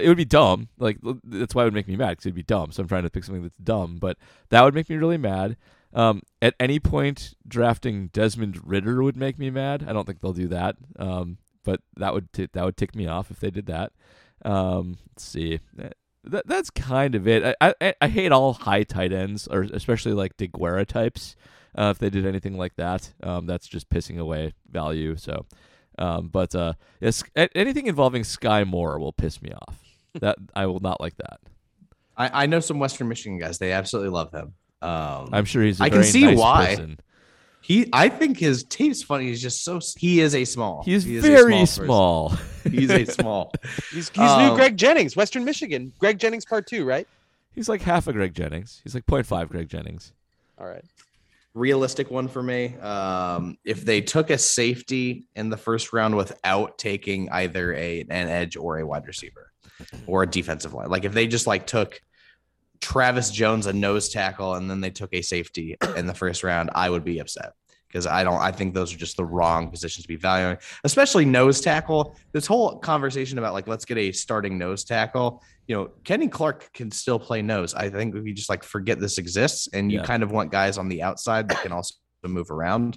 would be dumb. Like, that's why it would make me mad, because it'd be dumb. So I'm trying to pick something that's dumb, but that would make me really mad. At any point, drafting Desmond Ridder would make me mad. I don't think they'll do that. But that would tick me off if they did that. Let's see. That's kind of it. I hate all high tight ends, or especially like DeGuara types. If they did anything like that, that's just pissing away value. So, but yes, anything involving Skyy Moore will piss me off. That I will not like that. I know some Western Michigan guys. They absolutely love him. I'm sure he's. I can see nice why. Person. I think his tape's funny. He's just he is a small. He's very small. He's a small. He's new Greg Jennings, Western Michigan. Greg Jennings part 2, right? He's like half a Greg Jennings. He's like 0.5 Greg Jennings. All right. Realistic one for me. If they took a safety in the first round without taking either an edge or a wide receiver or a defensive line. Like, if they just like took Travis Jones, a nose tackle, and then they took a safety in the first round, I would be upset, because I think those are just the wrong positions to be valuing, especially nose tackle. This whole conversation about like, let's get a starting nose tackle. Kenny Clark can still play nose. I think we just like forget this exists, and you kind of want guys on the outside that can also move around.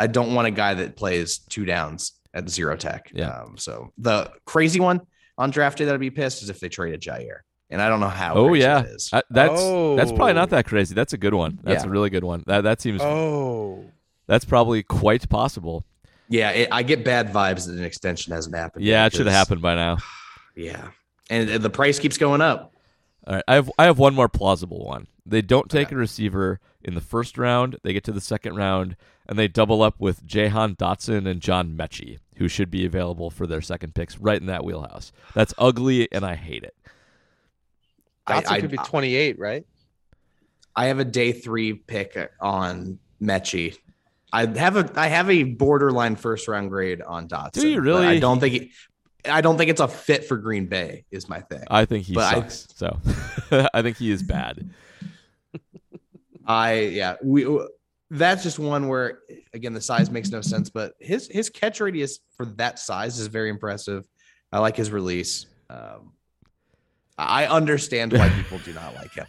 I don't want a guy that plays 2 downs at 0 tech. So the crazy one, on draft day that I'd be pissed is if they traded Jair. And I don't know how. Oh, yeah. It is. That's probably not that crazy. That's a good one. That's a really good one. That seems. Oh, that's probably quite possible. Yeah. I get bad vibes that an extension hasn't happened. Yeah. It should have happened by now. Yeah. And the price keeps going up. All right. I have one more plausible one. They don't take a receiver in the first round. They get to the second round and they double up with Jahan Dotson and John Mechie, who should be available for their second picks right in that wheelhouse. That's ugly. And I hate it. Dotson could be 28, right? I have a day 3 pick on Mechie. I have a borderline first round grade on Dotson. Do you really? I don't think it's a fit for Green Bay is my thing. I think he sucks. So I think he is bad. That's just one where, again, the size makes no sense, but his catch radius for that size is very impressive. I like his release. I understand why people do not like him.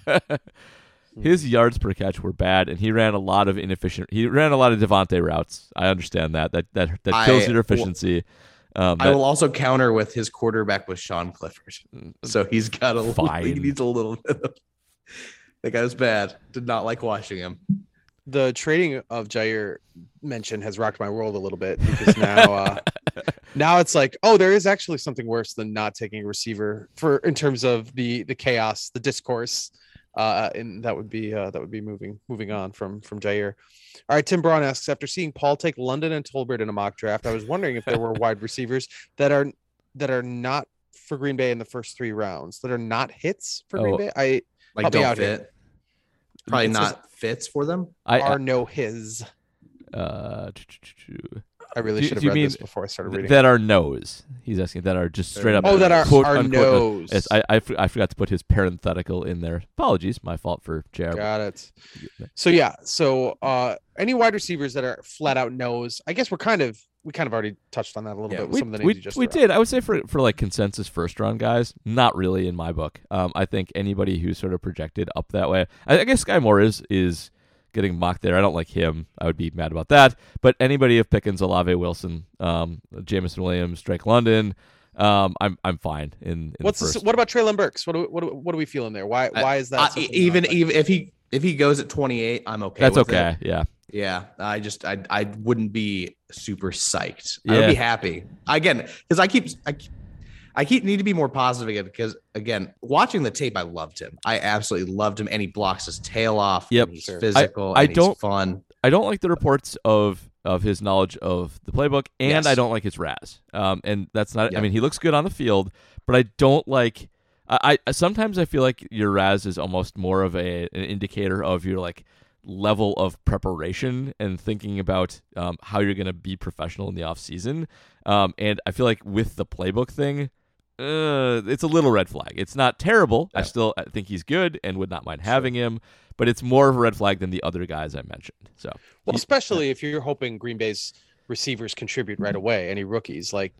His yards per catch were bad, and he ran a lot of inefficient. He ran a lot of Devontae routes. I understand that. That kills your efficiency. I will also counter with his quarterback was Sean Clifford. So he's got a little, he needs a little bit of. That guy was bad. Did not like watching him. The trading of Jair mention has rocked my world a little bit because now now it's like, oh, there is actually something worse than not taking a receiver for in terms of the chaos, the discourse. And that would be moving on from Jair. All right, Tim Braun asks, after seeing Paul take London and Tolbert in a mock draft, I was wondering if there were wide receivers that are not for Green Bay in the first 3 rounds that are not hits for Green Bay. I like don't fit. Here. Probably it's not fits for them. I know his. I really should have read this before I started reading. That are no's. He's asking that are just straight up. Oh, that are quote, unquote, no's. Yes, I forgot to put his parenthetical in there. Apologies, my fault for JR. Got it. So yeah, any wide receivers that are flat out no's. I guess we kind of already touched on that a little bit. With some of the names you just we did. I would say for like consensus first round guys, not really in my book. I think anybody who's sort of projected up that way, I guess Skyy Moore is getting mocked there. I don't like him. I would be mad about that. But anybody of Pickens, Olave, Wilson, Jameson Williams, Drake London, I'm fine. What about Treylon Burks? What do we feel in there? Why is that? Even if he goes at 28, I'm okay. That's with okay. It. Yeah. Yeah, I wouldn't be super psyched. I would be happy again because I keep need to be more positive again because again watching the tape I loved him. I absolutely loved him, and he blocks his tail off. Yep, and he's physical. He's fun. I don't like the reports of his knowledge of the playbook, and I don't like his RAS. And that's not. Yep. I mean, he looks good on the field, but I don't like. I sometimes I feel like your RAS is almost more of an indicator of your like. Level of preparation and thinking about how you're going to be professional in the off season. And I feel like with the playbook thing, it's a little red flag. It's not terrible. Yeah. I think he's good and would not mind having him, but it's more of a red flag than the other guys I mentioned. So, well, especially if you're hoping Green Bay's receivers contribute right away, any rookies, like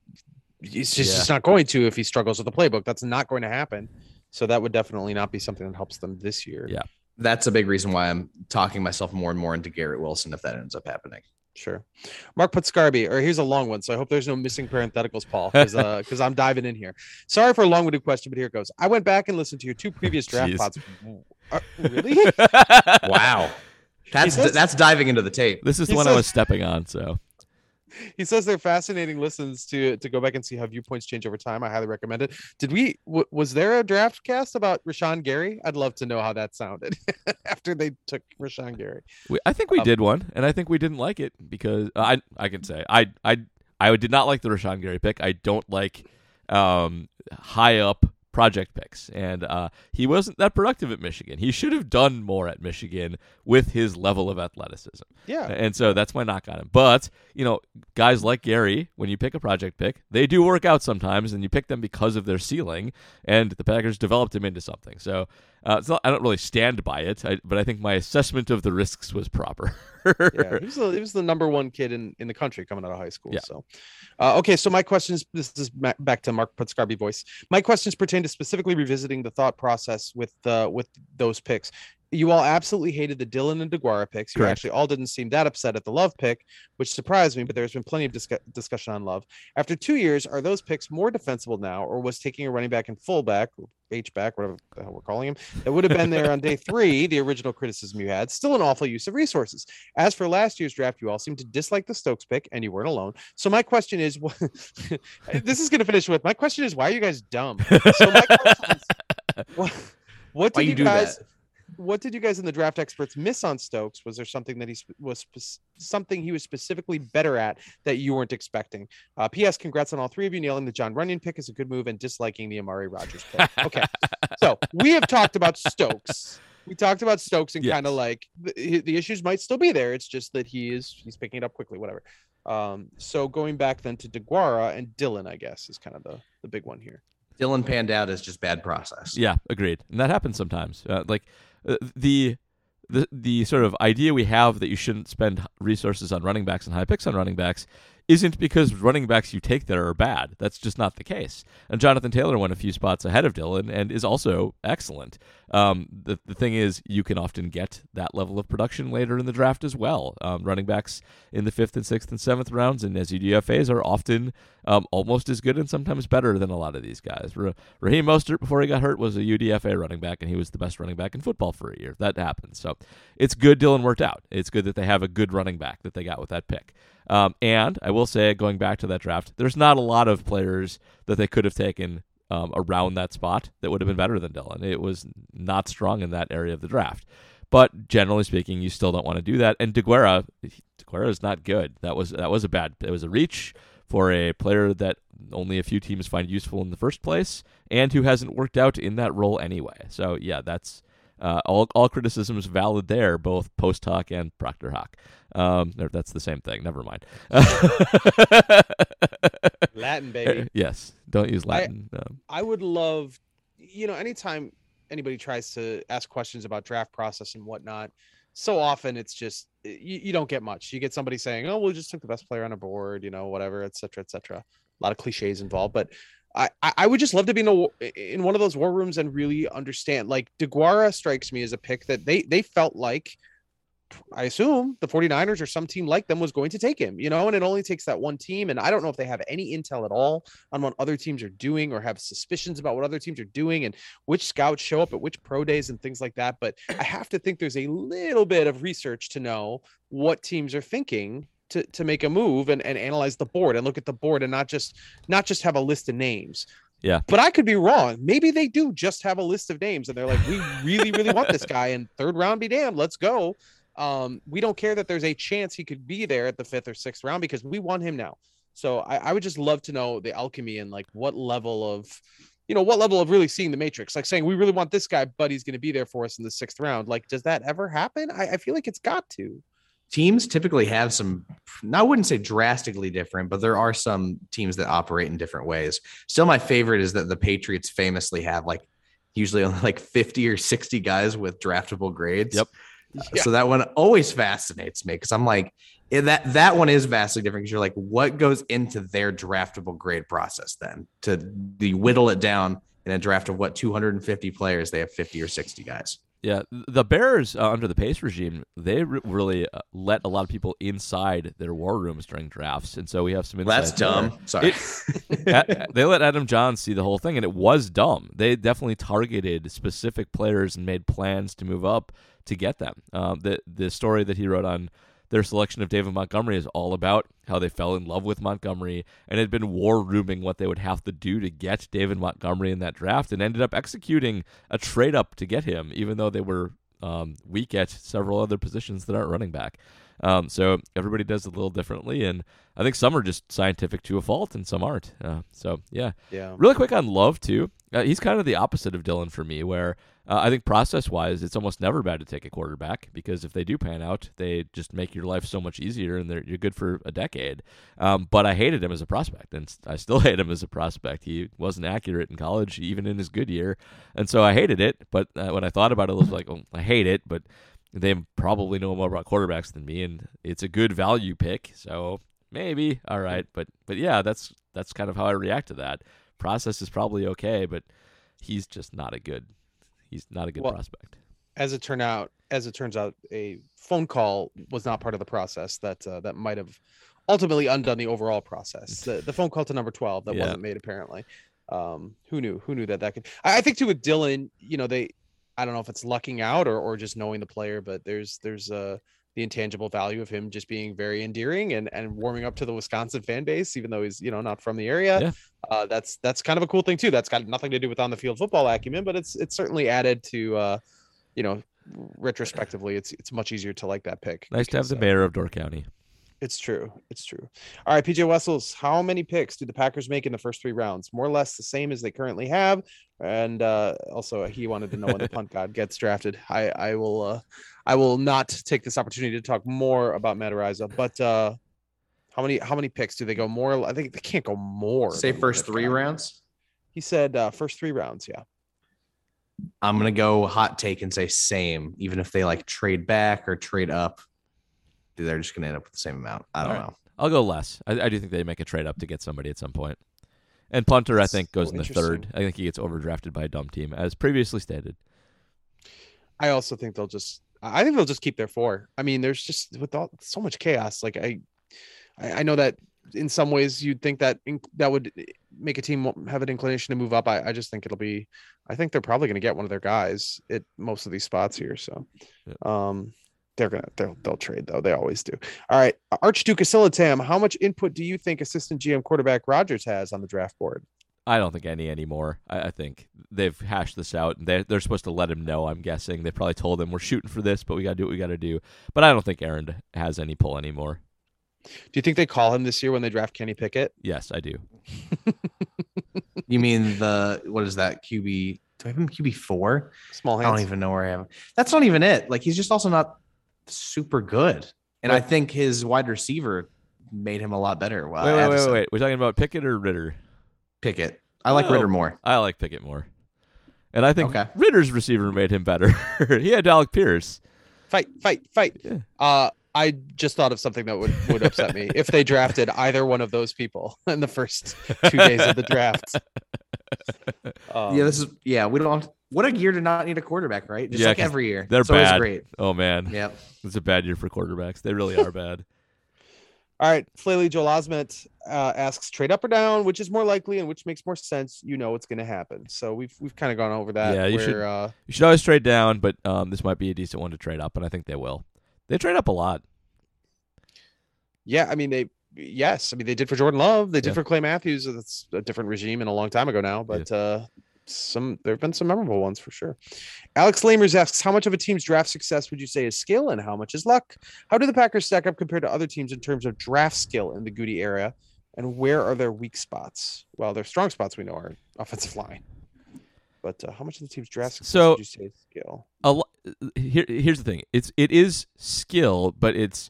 he's just not going to, if he struggles with the playbook, that's not going to happen. So that would definitely not be something that helps them this year. Yeah. That's a big reason why I'm talking myself more and more into Garrett Wilson if that ends up happening. Sure. Mark Putscarby, or here's a long one, so I hope there's no missing parentheticals, Paul, because I'm diving in here. Sorry for a long-winded question, but here it goes. I went back and listened to your 2 previous draft pods. Really? Wow. That's diving into the tape. This is the one I was stepping on, so... He says they're fascinating listens to go back and see how viewpoints change over time. I highly recommend it. Was there a draft cast about Rashawn Gary? I'd love to know how that sounded after they took Rashawn Gary. I think we did one, and I think we didn't like it because I can say I did not like the Rashawn Gary pick. I don't like high up project picks, and he wasn't that productive at Michigan. He should have done more at Michigan with his level of athleticism. Yeah, and so that's my knock on him. But you know, guys like Gary, when you pick a project pick, they do work out sometimes, and you pick them because of their ceiling. And the Packers developed him into something. So I don't really stand by it, but I think my assessment of the risks was proper. Yeah, he was the number 1 kid in the country coming out of high school. Yeah. So, okay. So my questions, this is back to Mark Putscarby voice. My questions pertain to specifically revisiting the thought process with those picks. you all absolutely hated the Dylan and DeGuara picks. You actually all didn't seem that upset at the Love pick, which surprised me, but there's been plenty of discussion on Love. After 2 years, are those picks more defensible now, or was taking a running back and fullback, H-back, whatever the hell we're calling him, that would have been there on day three, the original criticism you had, still an awful use of resources? As for last year's draft, you all seemed to dislike the Stokes pick, and you weren't alone. So my question is, this is going to finish with, my question is, why are you guys dumb? So my question is, what did you guys... What did you guys in the draft experts miss on Stokes? Was there something that he was specifically better at that you weren't expecting? P.S. Congrats on all three of you. Nailing the John Runyon pick is a good move and disliking the Amari Rodgers pick. Okay. So we have talked about Stokes. We talked about Stokes and kind of like the issues might still be there. It's just that he's picking it up quickly, whatever. So going back then to DeGuara and Dylan, I guess, is kind of the big one here. Dylan panned out as just bad process. Yeah, agreed. And that happens sometimes. The sort of idea we have that you shouldn't spend resources on running backs and high picks on running backs isn't because running backs you take there are bad. That's just not the case. And Jonathan Taylor went a few spots ahead of Dylan and is also excellent. The thing is, you can often get that level of production later in the draft as well. Running backs in the 5th and 6th and 7th rounds and as UDFAs are often almost as good and sometimes better than a lot of these guys. Raheem Mostert, before he got hurt, was a UDFA running back, and he was the best running back in football for a year. That happens. So it's good Dylan worked out. It's good that they have a good running back that they got with that pick. And I will say, going back to that draft, there's not a lot of players that they could have taken around that spot that would have been better than Dylan. It was not strong in that area of the draft. But generally speaking, you still don't want to do that. And DeGuara is not good. That was a reach for a player that only a few teams find useful in the first place and who hasn't worked out in that role anyway. So yeah, that's all criticisms valid there, both post hoc and proctor hoc. That's the same thing. Never mind. Latin, baby. Yes. Don't use Latin. I would love, anytime anybody tries to ask questions about draft process and whatnot, so often it's just, you don't get much. You get somebody saying, oh, we'll just take the best player on a board, whatever, et cetera, et cetera. A lot of cliches involved, but I would just love to be in one of those war rooms and really understand. Like, DeGuara strikes me as a pick that they felt like, I assume, the 49ers or some team like them was going to take him, and it only takes that one team. And I don't know if they have any intel at all on what other teams are doing or have suspicions about what other teams are doing and which scouts show up at which pro days and things like that. But I have to think there's a little bit of research to know what teams are thinking to make a move and analyze the board and look at the board and not just have a list of names. Yeah, but I could be wrong. Maybe they do just have a list of names and they're like, we really, really want this guy, and third round be damned. Let's go. We don't care that there's a chance he could be there at the 5th or 6th round because we want him now. So I would just love to know the alchemy and like what level of really seeing the matrix, like saying we really want this guy, but he's going to be there for us in the 6th round. Like, does that ever happen? I feel like it's got to. Teams typically have some, I wouldn't say drastically different, but there are some teams that operate in different ways. Still, my favorite is that the Patriots famously have like usually only like 50 or 60 guys with draftable grades. Yep. Yeah. So that one always fascinates me because I'm like, that one is vastly different because you're like, what goes into their draftable grade process then to the whittle it down in a draft of what, 250 players? They have 50 or 60 guys. Yeah, the Bears under the Pace regime, they really let a lot of people inside their war rooms during drafts, and so we have some insight. That's dumb. There. Sorry. They let Adam Johns see the whole thing, and it was dumb. They definitely targeted specific players and made plans to move up to get them. The story that he wrote on their selection of David Montgomery is all about how they fell in love with Montgomery and had been war rooming what they would have to do to get David Montgomery in that draft and ended up executing a trade up to get him, even though they were weak at several other positions that aren't running back. So everybody does it a little differently, and I think some are just scientific to a fault and some aren't. So, yeah. Really quick on Love, too. He's kind of the opposite of Dylan for me, where I think process-wise, it's almost never bad to take a quarterback because if they do pan out, they just make your life so much easier and you're good for a decade. But I hated him as a prospect, and I still hate him as a prospect. He wasn't accurate in college, even in his good year, and so I hated it. But when I thought about it, I was like, oh, I hate it, but they probably know more about quarterbacks than me, and it's a good value pick, so maybe. All right, but yeah, that's kind of how I react to that. Process is probably okay, but he's just not a good prospect. As it turns out, a phone call was not part of the process that might have ultimately undone the overall process. The phone call to number 12 that wasn't made, apparently. Who knew that could? I think too with Dylan, you know, I don't know if it's lucking out or just knowing the player, but there's the intangible value of him just being very endearing and warming up to the Wisconsin fan base, even though he's, you know, not from the area. Yeah. That's kind of a cool thing too. That's got nothing to do with on the field football acumen, but it's certainly added to, you know, retrospectively, it's much easier to like that pick. Nice to have the mayor of Door County. It's true. All right, PJ Wessels, how many picks do the Packers make in the first three rounds? More or less the same as they currently have. And also he wanted to know when the punt god gets drafted. I will not take this opportunity to talk more about Matt Araiza, but how many picks do they go more? I think they can't go more. Say first three rounds? He said first three rounds, yeah. I'm going to go hot take and say same, even if they like trade back or trade up. They're just going to end up with the same amount. I don't know. I'll go less. I do think they make a trade up to get somebody at some point. And punter, I think, goes in the third. I think he gets overdrafted by a dumb team, as previously stated. I also think they'll just keep their four. I mean, there's just so much chaos. Like I know that in some ways you'd think that would make a team have an inclination to move up. I just think I think they're probably going to get one of their guys at most of these spots here. So, They'll trade though. They always do. All right. Archduke Asilitam, how much input do you think assistant GM quarterback Rodgers has on the draft board? I don't think any anymore. I think they've hashed this out and they're supposed to let him know. I'm guessing they probably told him we're shooting for this, but we got to do what we got to do. But I don't think Aaron has any pull anymore. Do you think they call him this year when they draft Kenny Pickett? Yes, I do. You mean what is that? QB? Do I have him QB4? Small hands. I don't even know where I have him. That's not even it. Like he's just also not super good, and I think his wide receiver made him a lot better. Wow. Wait! We're talking about Pickett or Ritter? Pickett. I like Ritter more. I like Pickett more, and I think Ritter's receiver made him better. He had Alec Pierce. Fight! Yeah. I just thought of something that would upset me if they drafted either one of those people in the first 2 days of the draft. We don't. What a year to not need a quarterback, right? Just like every year. They're bad. Great. Oh, man. Yeah. It's a bad year for quarterbacks. They really are bad. All right. Flaley Joel Osment asks, trade up or down, which is more likely and which makes more sense. You know what's going to happen. So we've kind of gone over that. Yeah, you should always trade down, but this might be a decent one to trade up, and I think they will. They trade up a lot. Yeah, I mean, they did for Jordan Love. They did for Clay Matthews. That's a different regime and a long time ago now, but – there have been some memorable ones for sure. Alex Lamers asks, how much of a team's draft success would you say is skill and how much is luck? How do the Packers stack up compared to other teams in terms of draft skill in the Goody area? And where are their weak spots? Well, their strong spots we know are offensive line. But how much of the team's draft success would you say is skill? Here's the thing. It is skill, but it's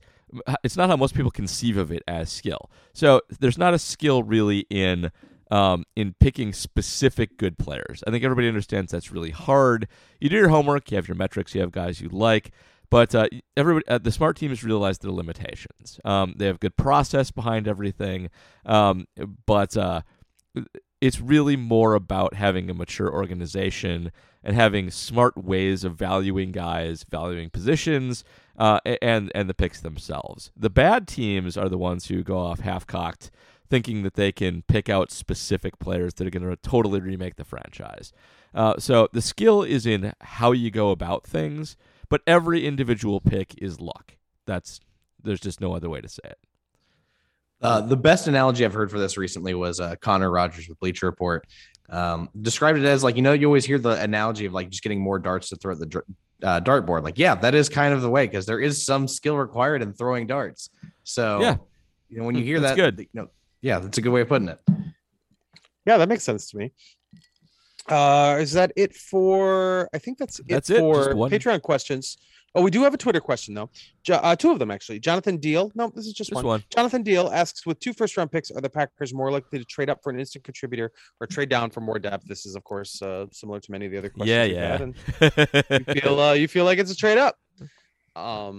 not how most people conceive of it as skill. So there's not a skill really in picking specific good players. I think everybody understands that's really hard. You do your homework, you have your metrics, you have guys you like, but the smart team has realized their limitations. They have good process behind everything, but it's really more about having a mature organization and having smart ways of valuing guys, valuing positions, and the picks themselves. The bad teams are the ones who go off half-cocked, thinking that they can pick out specific players that are going to totally remake the franchise. So the skill is in how you go about things, but every individual pick is luck. There's just no other way to say it. The best analogy I've heard for this recently was Connor Rogers with Bleacher Report. Described it as you always hear the analogy of just getting more darts to throw at the dartboard. That is kind of the way, because there is some skill required in throwing darts. So when you hear that, good. Yeah, that's a good way of putting it. Yeah, that makes sense to me. Is that it for... I think that's it for Patreon questions. Oh, we do have a Twitter question, though. Two of them, actually. Jonathan Deal. No, this is just one. Jonathan Deal asks, with two first-round picks, are the Packers more likely to trade up for an instant contributor or trade down for more depth? This is, of course, similar to many of the other questions. Yeah. And you feel like it's a trade up. I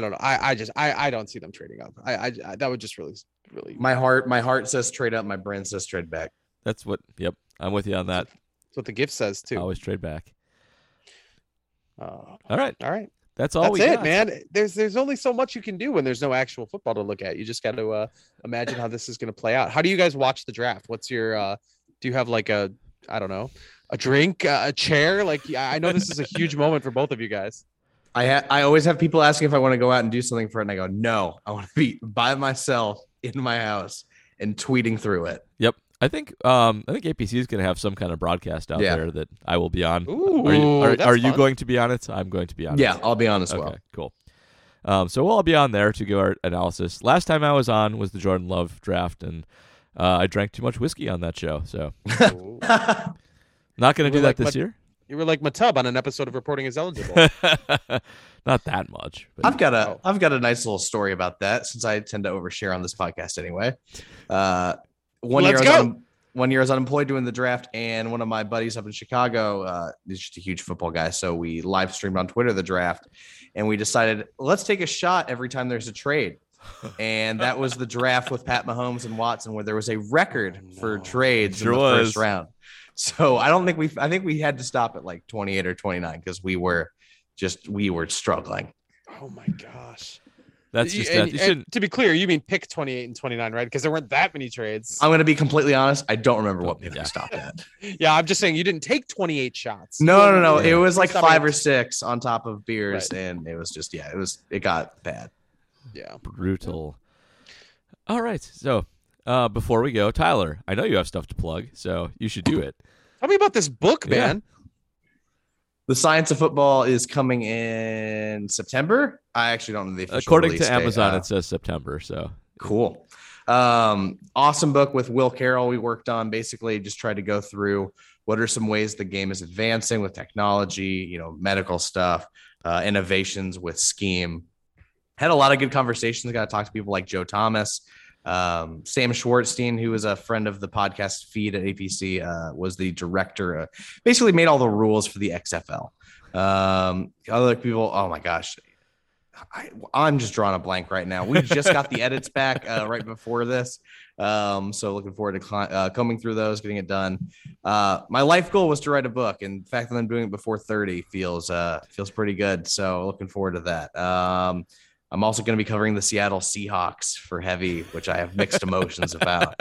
don't know. I don't see them trading up. I that would just really. My heart says trade up. My brain says trade back. That's what. Yep, I'm with you on that. That's what the gift says too. I always trade back. All right. That's all we got. Man. There's only so much you can do when there's no actual football to look at. You just got to imagine how this is going to play out. How do you guys watch the draft? What's your do you have like a drink, a chair? Like, I know this is a huge moment for both of you guys. I always have people asking if I want to go out and do something for it. And I go, no, I want to be by myself in my house and tweeting through it. Yep. I think APC is going to have some kind of broadcast out there that I will be on. Ooh, are you going to be on it? I'm going to be on it. Yeah, I'll be on as well. Okay, cool. So we'll all be on there to go our analysis. Last time I was on was the Jordan Love draft, and I drank too much whiskey on that show. So not going to do that this year. You were like Matub on an episode of Reporting is Eligible. Not that much. But I've got a nice little story about that, since I tend to overshare on this podcast anyway. One year I was unemployed doing the draft, and one of my buddies up in Chicago is just a huge football guy. So we live streamed on Twitter the draft, and we decided, let's take a shot every time there's a trade. And that was the draft with Pat Mahomes and Watson, where there was a record for trades in the first round. So I think we had to stop at like 28 or 29 because we were struggling. Oh my gosh. That's just that. To be clear, you mean pick 28 and 29, right? Because there weren't that many trades. I'm going to be completely honest. I don't remember what pick we stopped at. Yeah, I'm just saying you didn't take 28 shots. No. Yeah. It was like 5 or 6 on top of beers, right. And it was just, it got bad. Yeah. Brutal. All right. So before we go, Tyler, I know you have stuff to plug, so you should do it. Tell me about this book, man. The Science of Football is coming in September. I actually don't know the official release date. According to Amazon, it says September. So cool. Awesome book with Will Carroll. We worked on basically just tried to go through what are some ways the game is advancing with technology, medical stuff, innovations with scheme. Had a lot of good conversations. Got to talk to people like Joe Thomas, Sam Schwartzstein, who is a friend of the podcast feed at APC, was the director, basically made all the rules for the XFL. Other people, oh my gosh, I'm just drawing a blank right now. We just got the edits back right before this. So looking forward to combing through those, getting it done. My life goal was to write a book, and the fact that I'm doing it before 30 feels pretty good. So looking forward to that. I'm also going to be covering the Seattle Seahawks for Heavy, which I have mixed emotions about.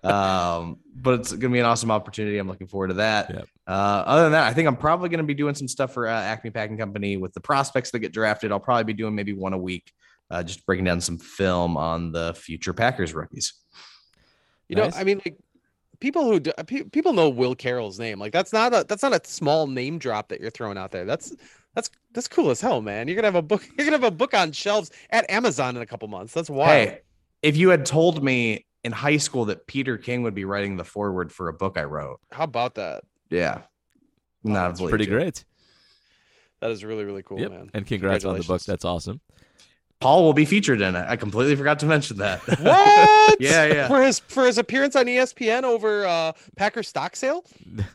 But it's going to be an awesome opportunity. I'm looking forward to that. Yep. Other than that, I think I'm probably going to be doing some stuff for Acme Packing Company with the prospects that get drafted. I'll probably be doing maybe one a week, just breaking down some film on the future Packers rookies. Nice. People know Will Carroll's name. Like that's not a small name drop that you're throwing out there. That's cool as hell, man. You're going to have a book. You're going to have a book on shelves at Amazon in a couple months. That's wild. Hey, if you had told me in high school that Peter King would be writing the foreword for a book I wrote. How about that? Yeah. That's pretty great. That is really, really cool, man. And congrats on the book. That's awesome. Paul will be featured in it. I completely forgot to mention that. What? Yeah. For his appearance on ESPN over Packer stock sale.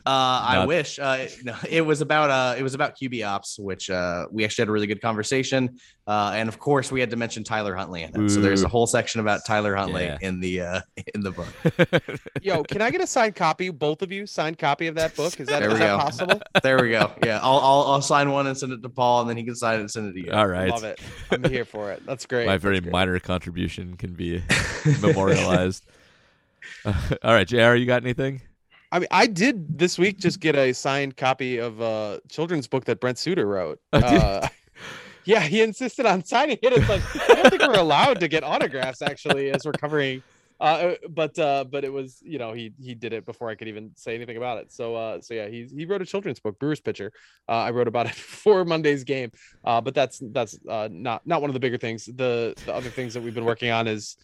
I wish. It was about QB ops, which we actually had a really good conversation. And of course, we had to mention Tyler Huntley in it. Ooh. So there's a whole section about Tyler Huntley in the book. Yo, can I get a signed copy? Both of you signed copy of that book? Is that possible? There we go. Yeah, I'll sign one and send it to Paul, and then he can sign it and send it to you. All right, love it. I'm here for it. That's great. That's great. Minor contribution can be memorialized. All right, JR, you got anything? I mean, I did this week just get a signed copy of a children's book that Brent Suter wrote. Yeah, he insisted on signing it. It's like, I don't think we're allowed to get autographs, actually, as we're covering. But it was, he did it before I could even say anything about it. So he wrote a children's book, Brewers Pitcher. I wrote about it for Monday's game. But that's not one of the bigger things. The other things that we've been working on is,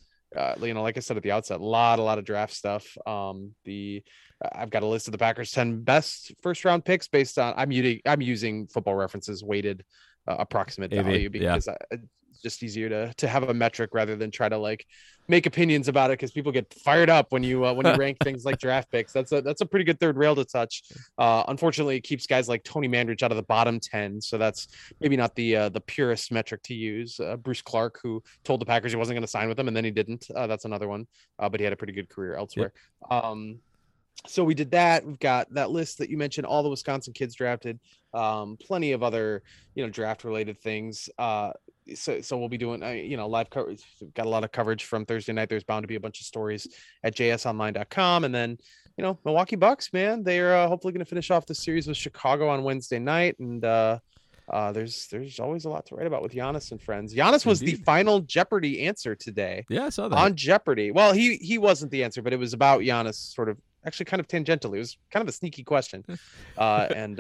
like I said at the outset, a lot of draft stuff. I've got a list of the Packers 10 best first round picks based on, I'm using Football References weighted approximate value because it's just easier to have a metric rather than try to make opinions about it, because people get fired up when you rank things like draft picks. That's a pretty good third rail to touch. Unfortunately, it keeps guys like Tony Mandridge out of the bottom 10, so that's maybe not the purest metric to use. Bruce Clark, who told the Packers he wasn't going to sign with them, and then he didn't. That's another one, but he had a pretty good career elsewhere. So we did that. We've got that list that you mentioned, all the Wisconsin kids drafted, plenty of other, draft related things. So we'll be doing, live coverage. We've got a lot of coverage from Thursday night. There's bound to be a bunch of stories at jsonline.com. And then, Milwaukee Bucks, man, they're hopefully going to finish off the series with Chicago on Wednesday night. And there's always a lot to write about with Giannis and friends. Giannis was the final Jeopardy answer today. Yeah, I saw that. On Jeopardy. Well, he wasn't the answer, but it was about Giannis, sort of, actually kind of tangentially. It was kind of a sneaky question. And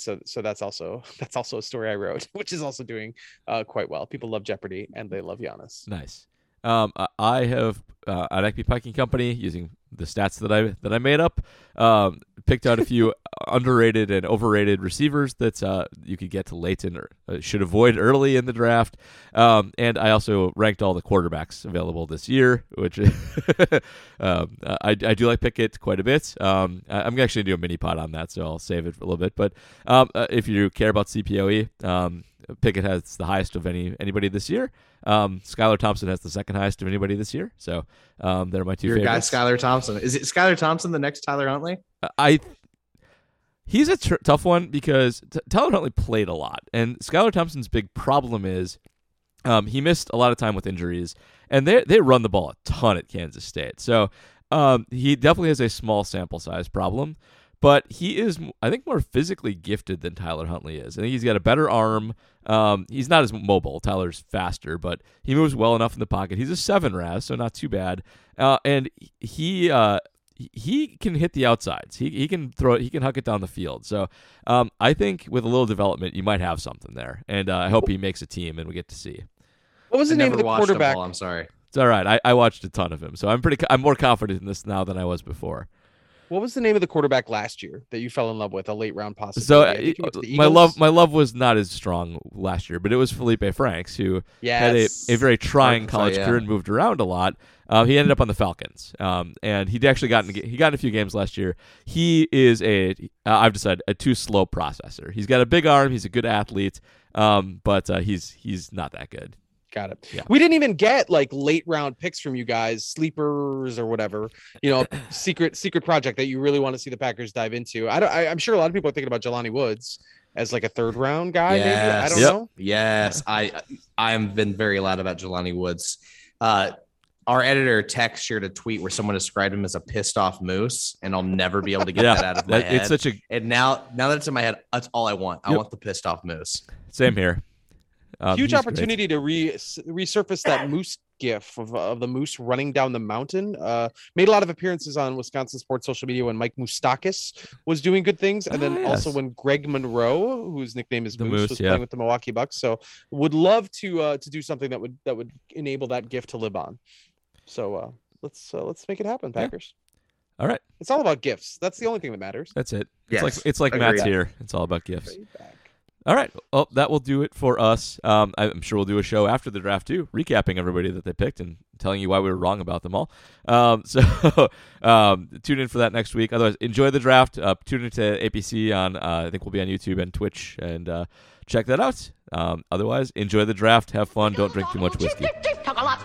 so that's also a story I wrote, which is also doing quite well. People love Jeopardy and they love Giannis. Nice. I have at Acme Packing Company, using the stats that I made up, picked out a few underrated and overrated receivers that you could get to late and should avoid early in the draft. And I also ranked all the quarterbacks available this year, which I do like Pickett quite a bit. I'm actually going to do a mini pod on that, so I'll save it for a little bit. But if you care about CPOE, Pickett has the highest of anybody this year. Skylar Thompson has the second highest of anybody this year. So they're my two favorites. Your guy, Skylar Thompson. Is it Skylar Thompson the next Tyler Huntley? He's a tough one because Tyler Huntley played a lot. And Skylar Thompson's big problem is he missed a lot of time with injuries. And they run the ball a ton at Kansas State. So he definitely has a small sample size problem. But he is, I think, more physically gifted than Tyler Huntley is. I think he's got a better arm. He's not as mobile. Tyler's faster, but he moves well enough in the pocket. He's a 7 Raz, so not too bad. And he can hit the outsides. He can throw it. He can huck it down the field. So I think with a little development, you might have something there. And I hope he makes a team and we get to see. What was the name of the quarterback? I'm sorry. It's all right. I watched a ton of him, so I'm more confident in this now than I was before. What was the name of the quarterback last year that you fell in love with? A late round possibility. So my love was not as strong last year, but it was Felipe Franks, who had a very trying college career and moved around a lot. He ended up on the Falcons, and he'd actually got in a few games last year. He is I've decided a too slow processor. He's got a big arm. He's a good athlete, but he's not that good. Got it. Yeah. We didn't even get late round picks from you guys, sleepers or whatever, secret project that you really want to see the Packers dive into. I'm sure a lot of people are thinking about Jelani Woods as a third round guy. Yes. Maybe. I don't know. Yes. I've been very loud about Jelani Woods. Our editor Tex shared a tweet where someone described him as a pissed off moose, and I'll never be able to get that out of my head. It's and now that it's in my head, that's all I want. I want the pissed off moose. Same here. Huge opportunity to resurface that moose gif of the moose running down the mountain. Made a lot of appearances on Wisconsin sports social media when Mike Moustakis was doing good things, and then also when Greg Monroe, whose nickname is Moose, was playing with the Milwaukee Bucks. So would love to do something that would enable that gif to live on. So let's make it happen, Packers. Yeah. All right, it's all about gifts. That's the only thing that matters. That's it. Yes. It's like Matt's here. It's all about gifts. All right. Well, that will do it for us. I'm sure we'll do a show after the draft, too, recapping everybody that they picked and telling you why we were wrong about them all. Tune in for that next week. Otherwise, enjoy the draft. Tune into APC on, I think we'll be on YouTube and Twitch, and check that out. Otherwise, enjoy the draft. Have fun. Don't drink too much whiskey. Talk a lot,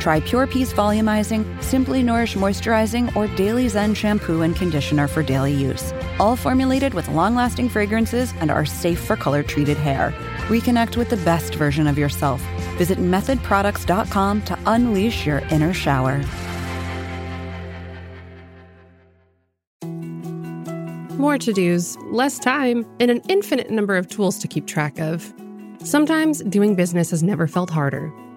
Try Pure Peace Volumizing, Simply Nourish Moisturizing, or Daily Zen Shampoo and Conditioner for daily use. All formulated with long-lasting fragrances and are safe for color-treated hair. Reconnect with the best version of yourself. Visit methodproducts.com to unleash your inner shower. More to-dos, less time, and an infinite number of tools to keep track of. Sometimes doing business has never felt harder,